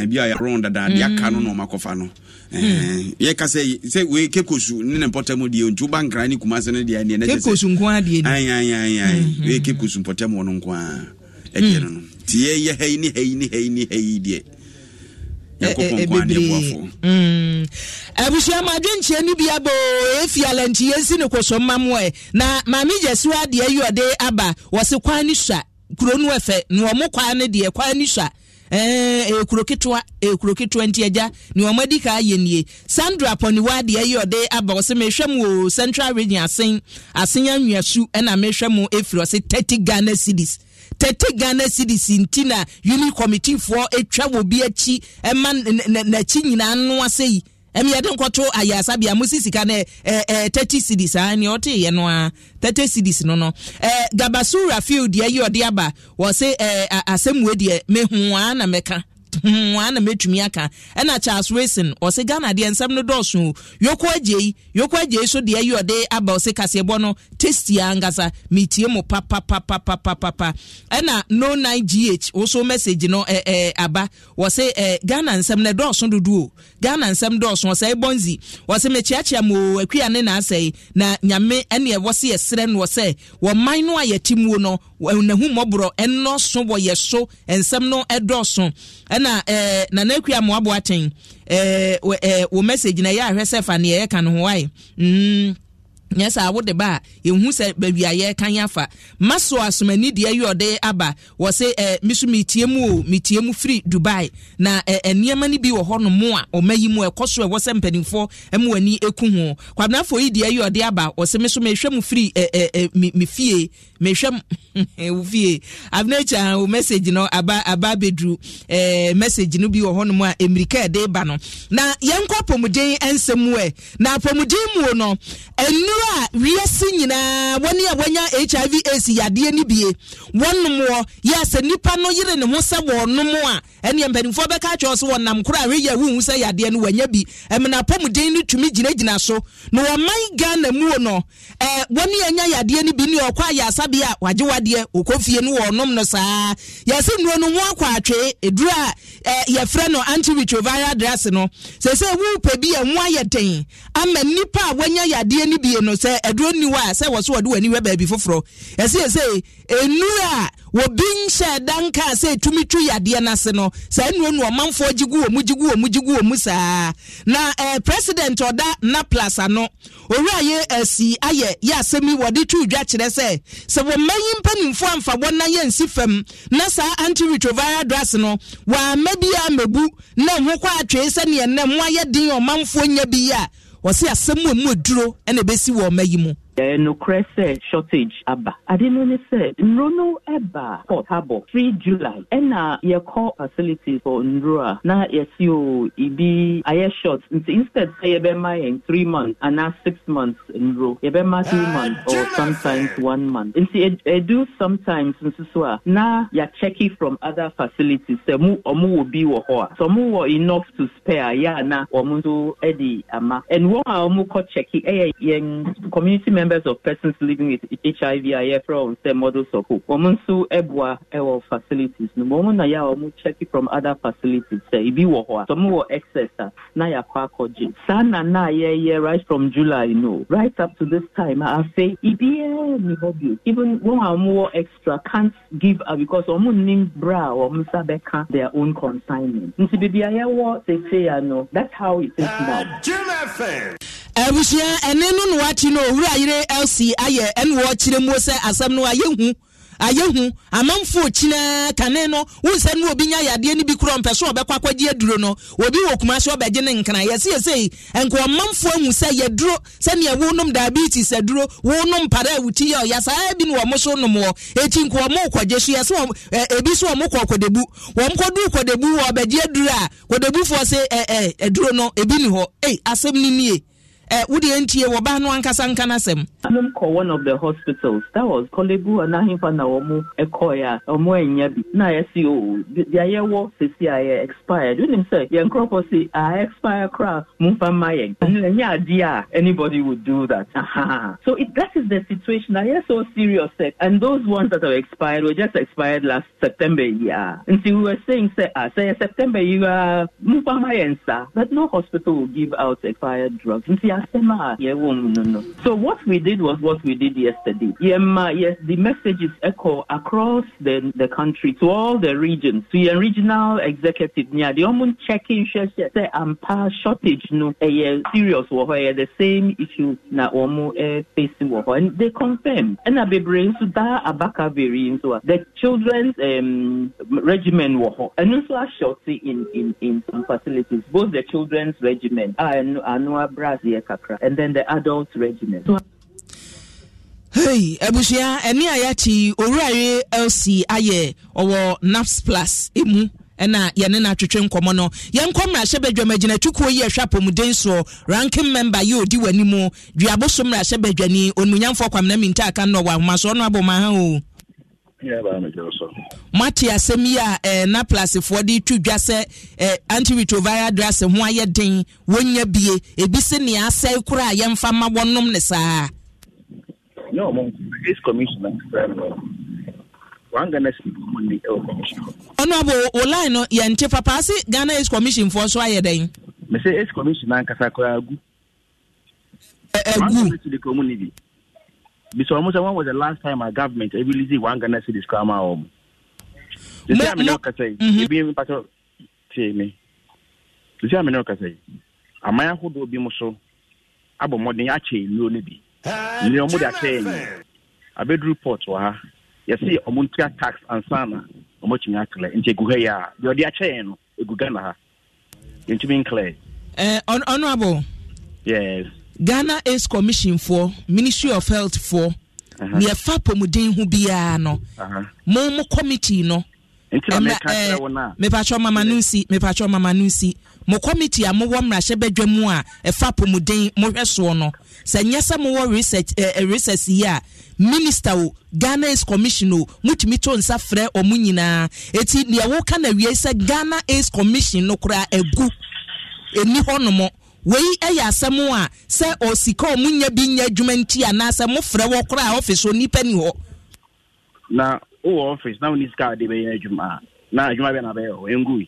Bi around da dia kanu no makofa no. Ye ka say we kekosu ne npotamu die onju bankra ni kumase ne dia ne ne kekosu nko adie ni. Ay. We kekosu npotamu wonu nko a. Eje no. Ti ye hei ni die. Abusua madwenche ni bia bo efialenti yensi ne kosomamwo e. Na mami jesu ade ayode aba wose kwani sha. Kuronu efe, nuwamu kwa ane diye, kwa anisha kuroketua nti eja, nuwamadika aye niye Sandra poni wadi ya yode aba, wase meshemu Central Region asinya miyashu, ena meshemu efri, wase 30 Ghana cities ntina, Union Committee for a travel biachi, eman na chinyi na anuwa seyi emi yadon kwato ayasabi ya musisi kane 30 cities ni ote yenwa 30 cities no Gabasura field ya yodi aba wose asemwe de mehua na meka na metumi aka na Charles Wilson wose Ghana de nsam no dosu yokwaje so de yodi aba wose Kasiebo no test ya ngasa mitie mo pa na no 9gh wose message no aba wose Ghana nsam na dosu dudu Ghana nsam dosu wose bonzi wose mechiachia mo akua ne na asai na nyame ene wose yesre no wose wo man no ayetimu no nahumobro enno so wo yeso nsam no edosu na nakua mo abo aten wo message na ye ahwese fa na ye ka no why yes I would ba yehu se bawi aye kan afa maso asomani de yode aba wo se misu mitiemu free Dubai na eniamani bi wo ho no mo a omayi mu ekoso e wo se mpanimfo emwani eku ho kwabna fo yi de yode aba wo se misu mehwam free me fie mehwam wo fie avnature wo message no aba bedru message no bi wo ho no mo a emirika de ba no na yenkopomuden ensemu e na apomuden mu no enu we sing in a 1 year when your HIV AC Yadia Nibie. One more, yes, and Nipa no year and Mosa war no more. And you're betting for the catch also one Namkura, Ria, who say Yadia Nuabi, and Menapomu Denu to me, Jinejina. So, no, my gun and Muno. 1 year Yadia Nibini or Quaya Sabia, Wajuadia, Ukofi and War Nomnosa. Yes, and no more quatre, a dra, your friend or anti retrovia dressino. Say, whoop, be a wire thing. I'm a Nipa when your Yadia Nibie. no say edro niwa say wo so wo de wani we ba bi foforo e say enura wo bin share dan ka say tumi tru yade na se no say no no manfo jigu omujigu omusa na president oda na plaza no owuraye asi aye ya semi wo de tru dwa kire say se wo mayin panimfo amfa wona ye nsifam na sa antiretroviral drugs no wa mabia mebu na ho kwa atwe se ne na mo aye din o manfo nya bi ya wasi asemu emu eduro ene besi wo mayimu no cresse shortage abba adinone said nrono eba port harbor 3 July ena ye call facilities for nroa na yesio ibi aye short instead say ye be ma in 3 months and na 6 months nro ye be ma 3 months or sometimes 1 month instead do sometimes nsusoa na ya checki from other facilities say mu omu obi wo ho so mu wo enough to spare ya na omu so edi ama and wo omu ko checki ye community members of persons living with HIV, IFRA, and their models of hope. Omunsu ebwa ewo facilities. Numomu na ya omu checki from other facilities. Se ibi wohoa. Somu wo excess na ya kwa koji. Sana na ye right from July, you know. Right up to this time, I say ibi ni hobby. Even when omu wo extra can't give because omu nim bra or musabeka their own consignment. Nti bibi ya wo they say no. That's how it is now. Abusua enenu no wachi no owura yire LC aye enwo chiremu se asam no ayehu amamfo china kaneno wonse no obi nya yade ni bi kro mpeso obekwakwagye aduro no obi wokuma so obegye ne nkran yeseyesey enko amamfo ahu se yeduro se ne wonum diabetes aduro wonum para wuti ya yasa bi no omoso no mo echi nko omokwaje so yesa ebi so omokwakodebu womkodu kodebu obegye aduro a kodebu fo se aduro no ebi ni ho asem ni nie would the NTA Wabano and Kasankanasem? I call one of the hospitals. That was Kolebu and Nahimfanaomu, Ekoya, Omo and Yabi. Now, SEO, the year was expired. You didn't say, Yan Croposi, I expire craft, Mumpa Mayan. And yeah, dear, anybody would do that. So that is the situation. I am so serious. And those ones that are expired were just expired last September. Yeah. And so we were saying, say September, you are Mumpa Mayan, sir. But no hospital will give out expired drugs. So what we did was what we did yesterday. Yes, the messages echo across the country to all the regions. To your regional executive, near the omun checking say ampa shortage no a serious or the same issue na omu facing war and they confirm. And a baby so da abaka very so the children's regimen war and also a shorty in some facilities. Both the children's regimen and Anua Brass. And then the adult regiment. Hey, Abushia, and Niayachi, Uraye, LC, Aye, or Naps Plus, Imu. Ena yanena twetwen komo no yenkomra hyebadwamagina twuko ye hwapomden so ranking member ye odi wani mu duabosomra hyebadwani onunyamfo kwamna minta ka no wa maso no aboma ha o yeah ba me so Mati asemia na plasifo de twdwa se antiretroviral drugs ho ayedin wonya bie ebise ne asai kura yemfa ma wonom ne saa no mon is commissioner wanga na si money el commissioner onabo online no yenche papa si Ghana is commission for so ayedin me say is commissioner nkasa kura agu to the community because almost when was the last time our government ever released one Ghana city scammer home? The time I know Kasai, it be impacted. See me. The time I know Kasai, Amaya who do be muso, abo mo deni ache ilo nibi. Ni omo da ache ni. Abe report wa. Yesi omo ntia tax ansana omo chini akle. Nche guheya. Yodi ache no. Egugana ha. Nche being clear. Honorable. Yes. Ghana Aids Commission for Ministry of Health for near Fapomudin Hubiano, Momo Committee, no, Mepacho Mamanusi, Mo Committee, a Mowam Rashebe Dremua, a Fapomudin Moresuono, Sanyasa Mowa Research, a Research year, Minister, Ghana Aids Commission, Mutimito and Safre or Munina, it's in the Awokan Ariesa Ghana Aids Commission, no cry a goop, a Nihonomo. Wei eya asemo a se osika omunya bi nya adwuma nti ana se mo frɛ wo kra office onipa ni ho na o office na oni sika de be adwuma na adwuma be na be o engui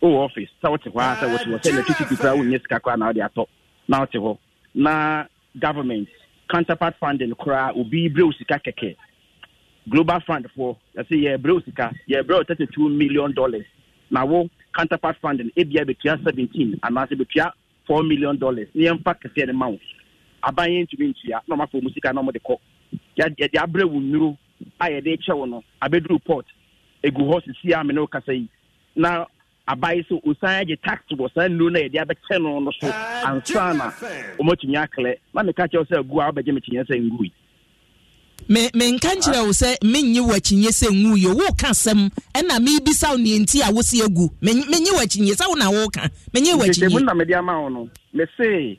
o office ta wote kwa ta wote wo se na titi kra wo nya sika kwa na odi atɔ na wote ho na government counterpart funding kura ubi brew sika keke global fund for let's say yeah brew sika yeah brew $32 million na wo counterpart funding ebia betua 17 and na se betua $4 million ne emfa kese ne mawo abanye ntumi ntua na ma fo musika na mo de ko ya de abrewu nuru aye de chewo no abedru port egu ho sisi ame no kasa yi na abai so usan ye tax to bosa no na ye de abekye no no so ansana omotumi akle ma me ka che o se egu abegye me chinye se ngui me nka nkire wo se menyi wachinye se ngu yo wo ka sem e na me bi saw ne enti a wo se egu menyi wachinye saw na wo ka menyi wachinye de bunda me de ama no me se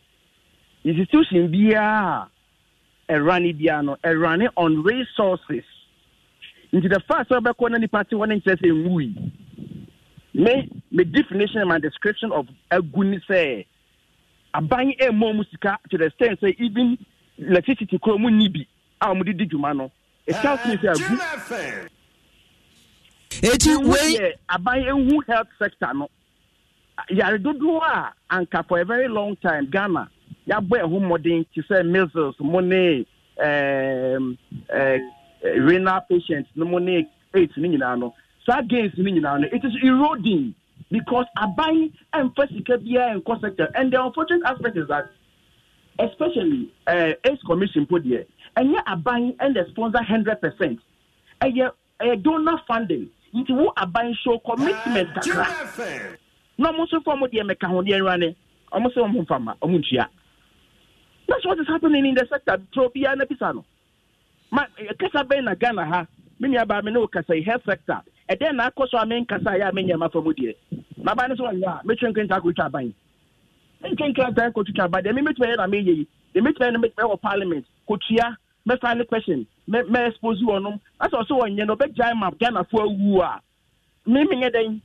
institution bia erani bia no erani on resources into the first of the corner party one interest in we my definition and my description of aguni say aban e mo musika to the extent say even electricity ko mu nibi a mu di djuma no it tells me say agu eti we aban ehu health sector no ya dodo a anka for a very long time Ghana ya boy ho modern to say measles money renal patients pneumonia AIDS ni nyina no sad gains ni nyina no it is eroding because aban and physical bia and cost sector and the unfortunate aspect is that especially AIDS commission put there and here aban and the sponsor 100% and here donor funding it will aban show commitment kakra no mo so for mo de meka ho de rane omo so mo mfama omo ntua that's what is happening in the sector tropia na pisano ma kasa be na Ghana ha me nia ba me no kasa health sector e den na akoso amen kasa ya me nia ma famu die na ba ne so ya me twenken ta ko taban en twenken ta ko taban de me twen na me ye de me twen na me for parliament ko tia me final question me expose wonum aso so wonye no be jam ma Ghana fo awu a me nya den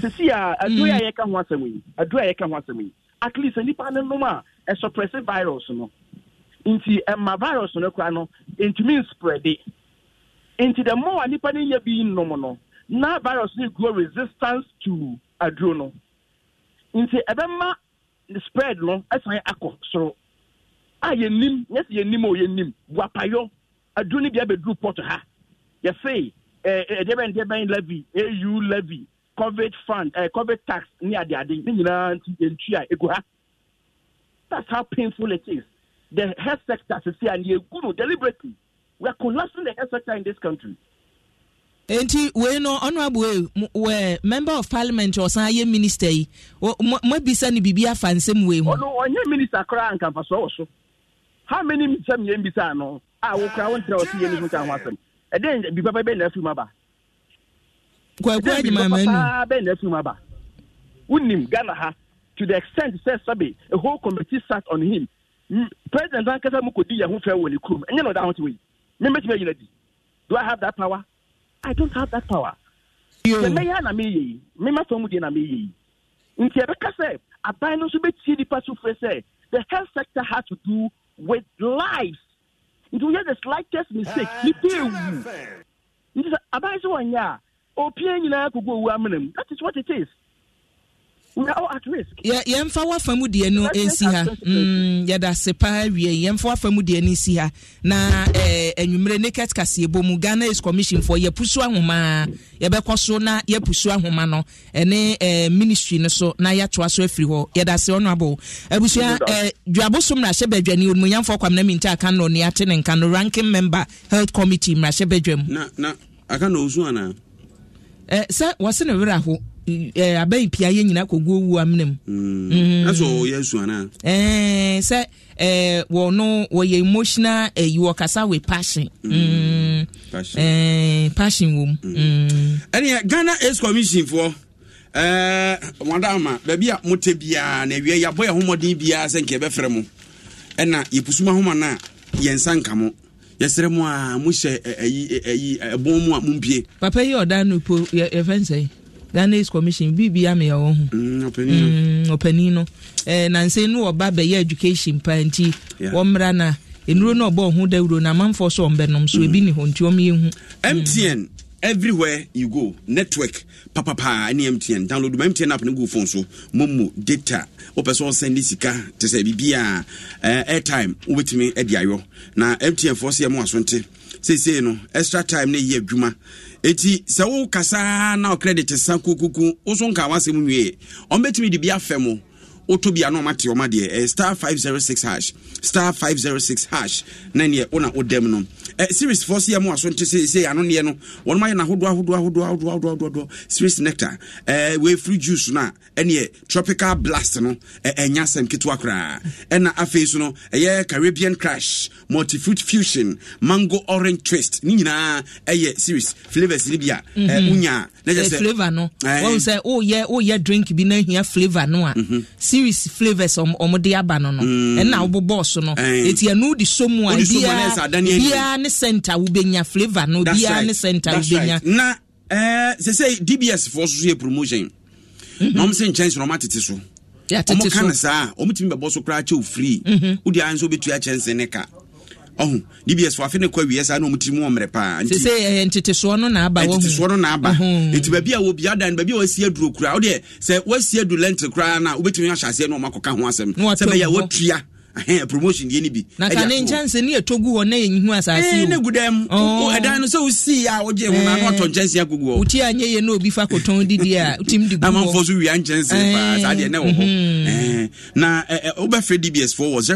sisi a adoya ye ka ho asem yi adoya ye ka ho asem yi at least nipa ne noma a suppressive virus no into a virus no kwa no into mean spread it into the more nipa ne ya bi no no na virus ni grow resistance to adrono into ebema spread no asan akọ so ayenim yes yenim o yenim wapayo adroni bia be group port ha you say deben levy au levy COVID fund, COVID tax near the idea. That's how painful it is. The health sector is here and you go deliberately. We are collapsing the health sector in this country. Enti we no honorable we member of parliament or say minister yi. Mo bi say ni bibia fa nsem we hu. No, onye minister kra anka fa so so. How many minister yem bi say no? Ah, we kra won tra o say yem nka ho asem. E den bi papa be na afi maba. To the extent says Sabi, a whole committee sat on him. President Bankasa Mukudi who fell when he came. And you know that one way. Do I have that power? I don't have that power. The mayor na me, Mima Tomudi na me. In Tiabeka said, a binary should be the person who said the health sector has to do with lives. It will have the slightest mistake. It is a binary. That is what it is. We are all at risk. Yeah, yemfawa famu de no ensi ha. Ya da sepa wie yemfawa famu de ni si ha. Na enwumre neket Kasiebo mu Ghana is commission for yepusu ahoma. Ye bekwoso na yepusu ahoma no ene ministry no so na ya toa so afiri ho. Ya da se ono abo. Abusua duabosom na shebadwani onu yemfawa kwamna minta aka no ne ate ne nka no ranking member health committee na shebadwam. Na aka no ozu ana. Sir, what's in a raho? A baby pianina could go amnem. That's all, yes, Juana. Sir, well, no, were you emotional? You walk us out with passion. Passion womb. Any Ghana is commission for Madame, baby at Motebia, and we are boy homo DBS and Kebefremo. And now you push my homana, Yensan Camo. Yesterday, I Papa, you are done with your events, eh? Ghana's commission, BBM, your own. Openino. And say no about the education, Panty, Womrana, in Runo Bon, who they run a month for some Benham, so we've been home to me. MTN, everywhere you go, network, papa, any MTN, download my MTN app and go phone so, mumu, data, o person send this car to say, Bibia, airtime, with me, Ediayo. Now, MTN for CMO, Swante, say, no, extra time, ne ye, Juma. Eti, se o kasa na o credit, sanku kuku, o son kawase mumye, o beti mi di bia femo. Oto bi ano mati oma de *506# *506# na ne ona odem no series for se mo aso nte se ano ne no won ma ye na hodo series nectar we fruit juice na ene tropical blast no enya sem ketwa kra na afeso no Caribbean crash multi fruit fusion mango orange twist ni nyina eye series flavors ni bia unya na je flavor no won say oh yeah drink bi na hia flavor no a series flavors omode abano no na obobo so no etia no di somu idea bia ne center wo benya flavor no bia ne center wo benya na se say DBS for so promotion no am say chance no matete so ya tete so sa omutimi be boso kra che o free wo di anso betua chance ne ka oh DBS for afene kwa wiesa na omutimi omre pa se say entete so no na aba wo entete so no na aba enti ba bia wo bia dan ba bia wasi aduro kra wo de se wasi adu lent kra na obetumi ahase na omakoka ho asem se ba ya wotua promotion di ni bi na kanin chance ni etogu ho na yenhu asase ne gudam o edan no so usi ya oje ho na no ton chance agugu o uti anye ye na obi fa koton di dia utim di gugu na man fozu wi an chance fa sade na wo ho na obefe DBS 4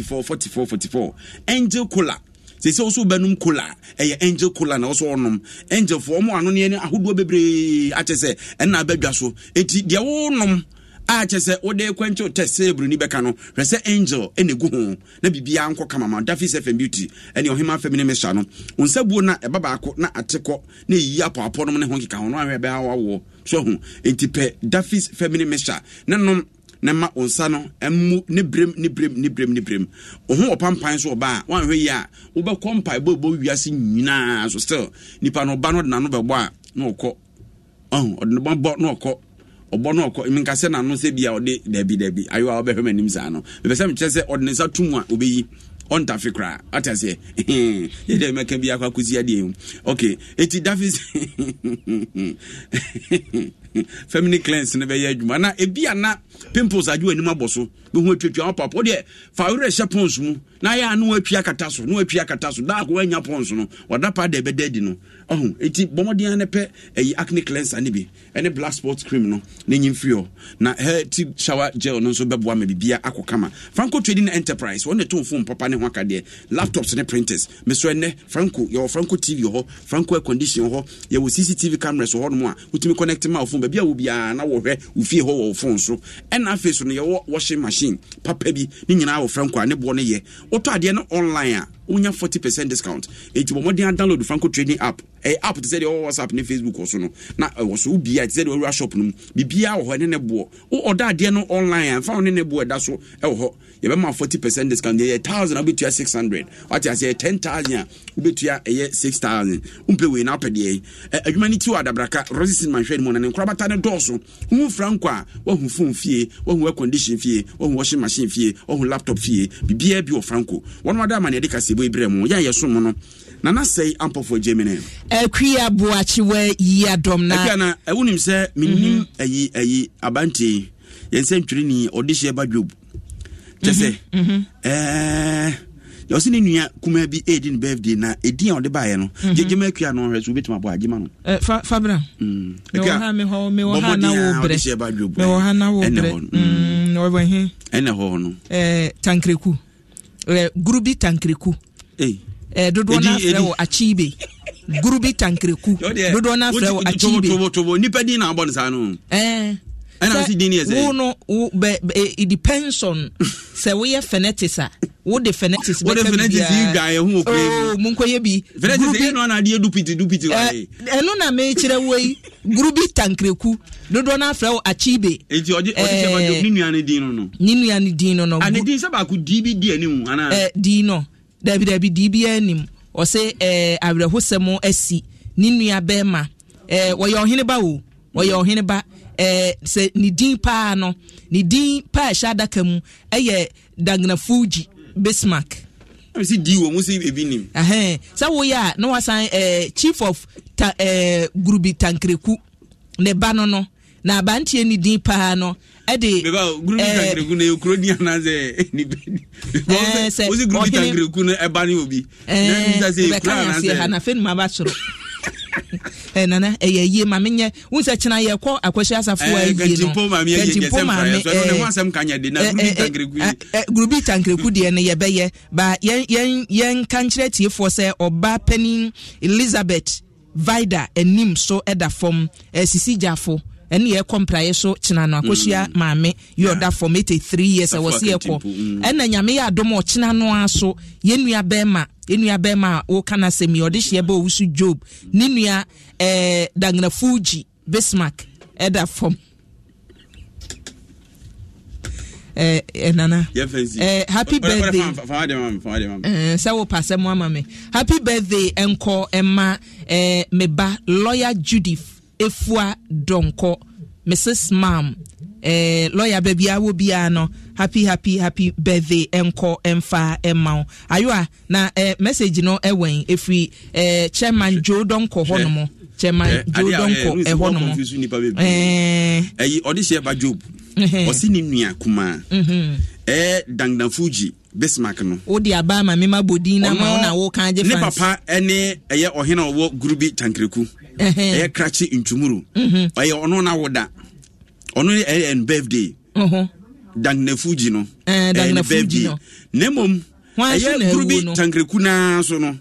024084444 Angel Cola they say also benum cola Angel Cola na also onom Angel for mo ano ne ni ahodo bebre atese en na badwa so enti de wo nom a chese ode kwancho tesebru ni beka no rese Angel enegu ho na bibia anko kamama Daphis FM beauty ene ohima family mesha no onsabuo na ebaba ako na ateko na yi apoapo no ne ho kika ho no anwe be awawo so ho entipe Daphis family mesha nanom na ma onsa no emu ne brem oho opampan so ba wanhwe yi a wo be kompai bobo wiase nyina so still nipa no ba no na no bebo a na okọ no bo na okọ obono okọ iminka se na no se bia ode dabi ayo a obehwe manim sa no be se me chese ordinance atumu a obeyi on tafikra atase ye dey make bia kwa kuzia de okay eti Daphis family cleanse ne be ye adwuma na ebia na pimples adwo anim aboso be hu atwatwa papa ode faure shepons mu na ya anu atwa kataso da ko anya pons no odapa de be dedi no oh eti bomodian ne pe eyi acne cleanser ne bi ene black spot cream no ne nyimfio na hair tip shower gel no so beboa me bibia akokama Franco Trading Enterprise one to phone papa ne ho akade laptops ne printers meso ene Franco your Franco TV ho Franco air condition ho your CCTV cameras ho no mo a utimi connect ma phone bibia wo bia na wo hwe wo fie ho wo phone so ena face no your washing machine papa bi ne nyina wo Franco ane bo ne ye oto ade no online a unya 40% discount eti bomodian download Franco Trading app app to say the WhatsApp ne Facebook also no na so bi a say the shop no bibia wo ne bo wo order ade no online and found ne bo da so ho ye be ma 40% discount ye 1000 obetua 600 what you say 10000 obetua ye 6000 umpe we na pede adwuma ni ti adabraka rosin man hwed mo na ne nkrabata ne do so hu Franco a wo hu phone fie wo hu condition fie wo hu washing machine fie wo hu laptop fie bibia bi wo Franco one other man e de Kasiebo Ibrahim ya yeso mo no na na sei ampofo Germany akria boachi we ya dom na akana ewunim se minim ayi abante yensentwiri ni odihye badwob tese yo sini nua kuma bi edin birthday na edin ode baaye no jejema akua no hwe so betima bo agema no fabra akua me wo ha na wo bre me wo ha na wo bre no wo he ene ho no tankreku gurubi tankreku dodo na frewo achibe gurubi tankreku dodo na frewo achibe tobo nipa din na abon sa no and I see dini as no it depends on say we are fenetisa what the fenetics what the fenetics you guy who oh munkoye bi fenetics no na de dupiti why eno na me chire we gurubi tankreku dodo na afra achibe enti odi chema do ninu ya ni dino no and din say ba ku dbd anim ana dino David DB anim or say awrehosemo asi ninu ya be ma wo ye oheneba wo se ni din pa shada kamu eye dagna fuji bismarck I see D almost evening. So we are no assign chief of Grubi Tankreku. Ne banono na banti ni din pa no. Ede Grubi Tankreku na Ukrainian na ze ni bedi. Ozi Grubi Tankreku na ebani obi. Na say Ukrainian na fe ma ba soro. Nana ye mamenye unse china ye kwa akwehia asafuwa ye no gentipo mame so no wansam kanya de na Grubi Tankreku de ne ye beye ba yen kankyere tiefo se oba panin Elizabeth Vida enim so eda form sisi jafo ene ye kompraye so china no akwehia mame ye oda form 83 years awose ye ko ene nyame ya adomo china no aso ye nua bema o kana semi odishye bo wusu Job ninua dangna fuji Bismarck eda form nana happy birthday sawo pase mo amame happy birthday enko emma meba lawyer Judith Efua Donko Mrs Mam lawyer baby awo bia no happy birthday enko emfa emma ayoa na message no ewen efri chairman Joe Donko hono mo chairman Joe Donko hono mo odise ba Job osini nua kuma dangdan fuji Bismarck no odi aba ma mema bodina ma ona wo kan je fans ne papa ene eye ohena owo Grubi Tankreku eye krachi intumuru eye ono na woda ono en birthday dangna fuji no dangna fuji no nemom eye Grubi Tankreku na so no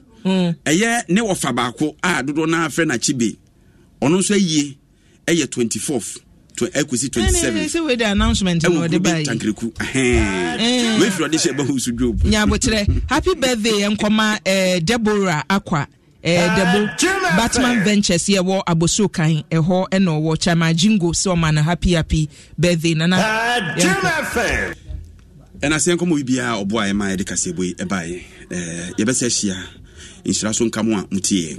eye ne wo fa baako a dodo na afre na chibe ono so aye eye 24th equity 27 say we the announcement no dey buy Tankreku we for this ebe husu Job nya botre happy birthday enkoma Deborah Akwa Debo Batman Ventures here wo aboso kan eho eno wo chama jingo so man happy birthday nana Juma Fair and asen komo bibia obo aye ma e de Kasiebo e baye ye be se hia inspiration kamo a mutie.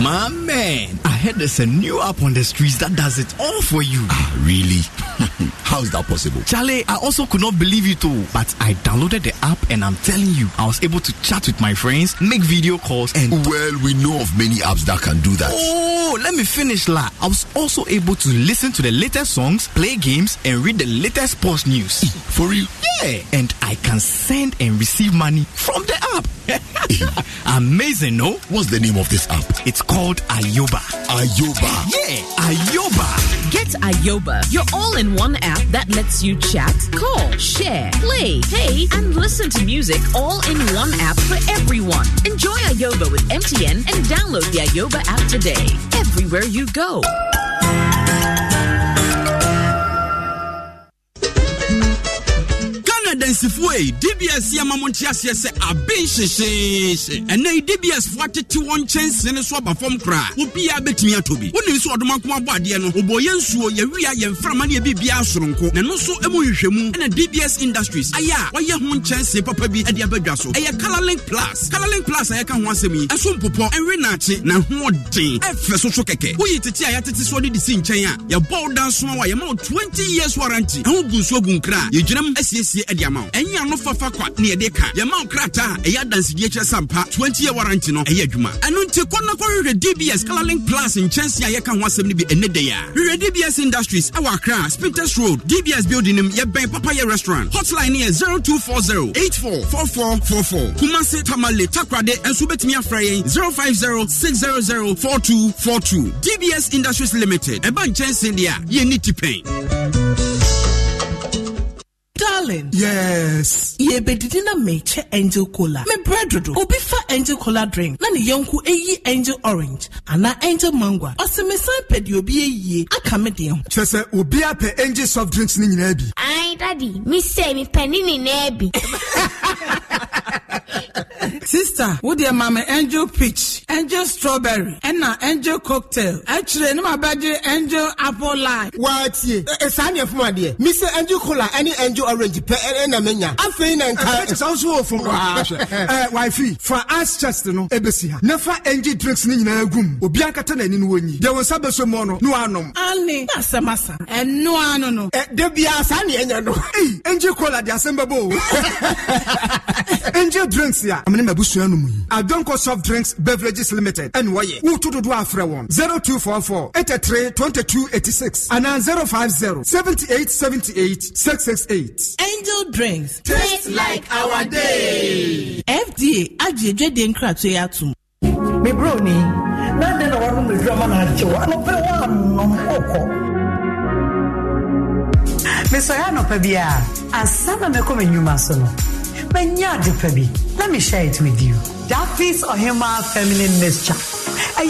My man, I heard there's a new app on the streets that does it all for you. Ah, really? How is that possible? Charlie, I also could not believe you too. But I downloaded the app and I'm telling you, I was able to chat with my friends, make video calls and... Well, we know of many apps that can do that. Oh, let me finish, la. I was also able to listen to the latest songs, play games and read the latest sports news. For real? Yeah. And I can send and receive money from the app. Amazing, no? What's the name of this app? It's called Ayoba. Ayoba? Yeah, Ayoba. Get Ayoba, your all-in-one app that lets you chat, call, share, play, pay, and listen to music all in one app for everyone. Enjoy Ayoba with MTN and download the Ayoba app today. Everywhere you go. Densifwe DBS Yamamontias yes a bench and nay DBS 41 chance in a swab form cra would be a bit me to be when you saw the Makuma Badiano Oboyensu Yavia Yen Framani Bibia Soronko and also Emoyushemu and a DBS Industries. Aya, why your one chance papa be at the Abegaso? Aya Colorlink Plus. Colorlink Plus I can once me a swamp and Renachi na one day Feso Keke. Who eat it at this one in China? Your bow down small your mouth 20 years warranty. How good so bunkra? You jam SC at amount any anofafa kwa na ye de ka ye man krata e ya dance die kire sampa 20 year warranty no e ya dwuma anu nti konna kwa hwe DBS Colorlink Plus in Chelsea ye ka ho asem ni bi enede ya hwe DBS Industries awa Accra Spinters Road DBS building nim ye ben papa ye restaurant hotline ye 0240844444 Kumasi Tamale Takrade enso betimi afra ye 0506004242 DBS Industries Limited e ban Chelsea dia ye ni tipen. Darling. Yes. Ye bedidina meche Angel Cola. Me breadodo. Obifa Angel Cola drink. Nani yonku eyi Angel Orange. Ana Angel Mangwa. Ose me san pedi obi eyi. Akame diyon. Chese obi ape Angel soft drinks ni nebi. Ay daddy. Mi se mi penini nebi. Sister, wo dia mama Angel Peach. Angel Strawberry, Enna Angel Cocktail, actually, no matter Angel Apple Lime. What? It's any of my dear. Mr. Angel Cola, any Angel Orange, Enna Menya. I'm feeling and it's also from wifey. For us, just no, Ebesia. Never Angel drinks in a room. Obianca Tanen in Winnie. There was Sabasomono, no anum. Only that's a massa. And no anum. There be a sunny and no. Angel Cola, the assembly bowl. Angel drinks here. I'm in a bush. I don't call soft drinks, beverages limited. And why? Who to do a free one? 0244 83 2286 and 050 7878 668. Angel drinks taste like our day. FDA, AJJ Denkra Toyatum. Me brony, not then our room is German and Joanna. Messiano Pabia, as Sana Mekome Numasono. Let me share it with you. Daphis Ohima Feminine Mixture.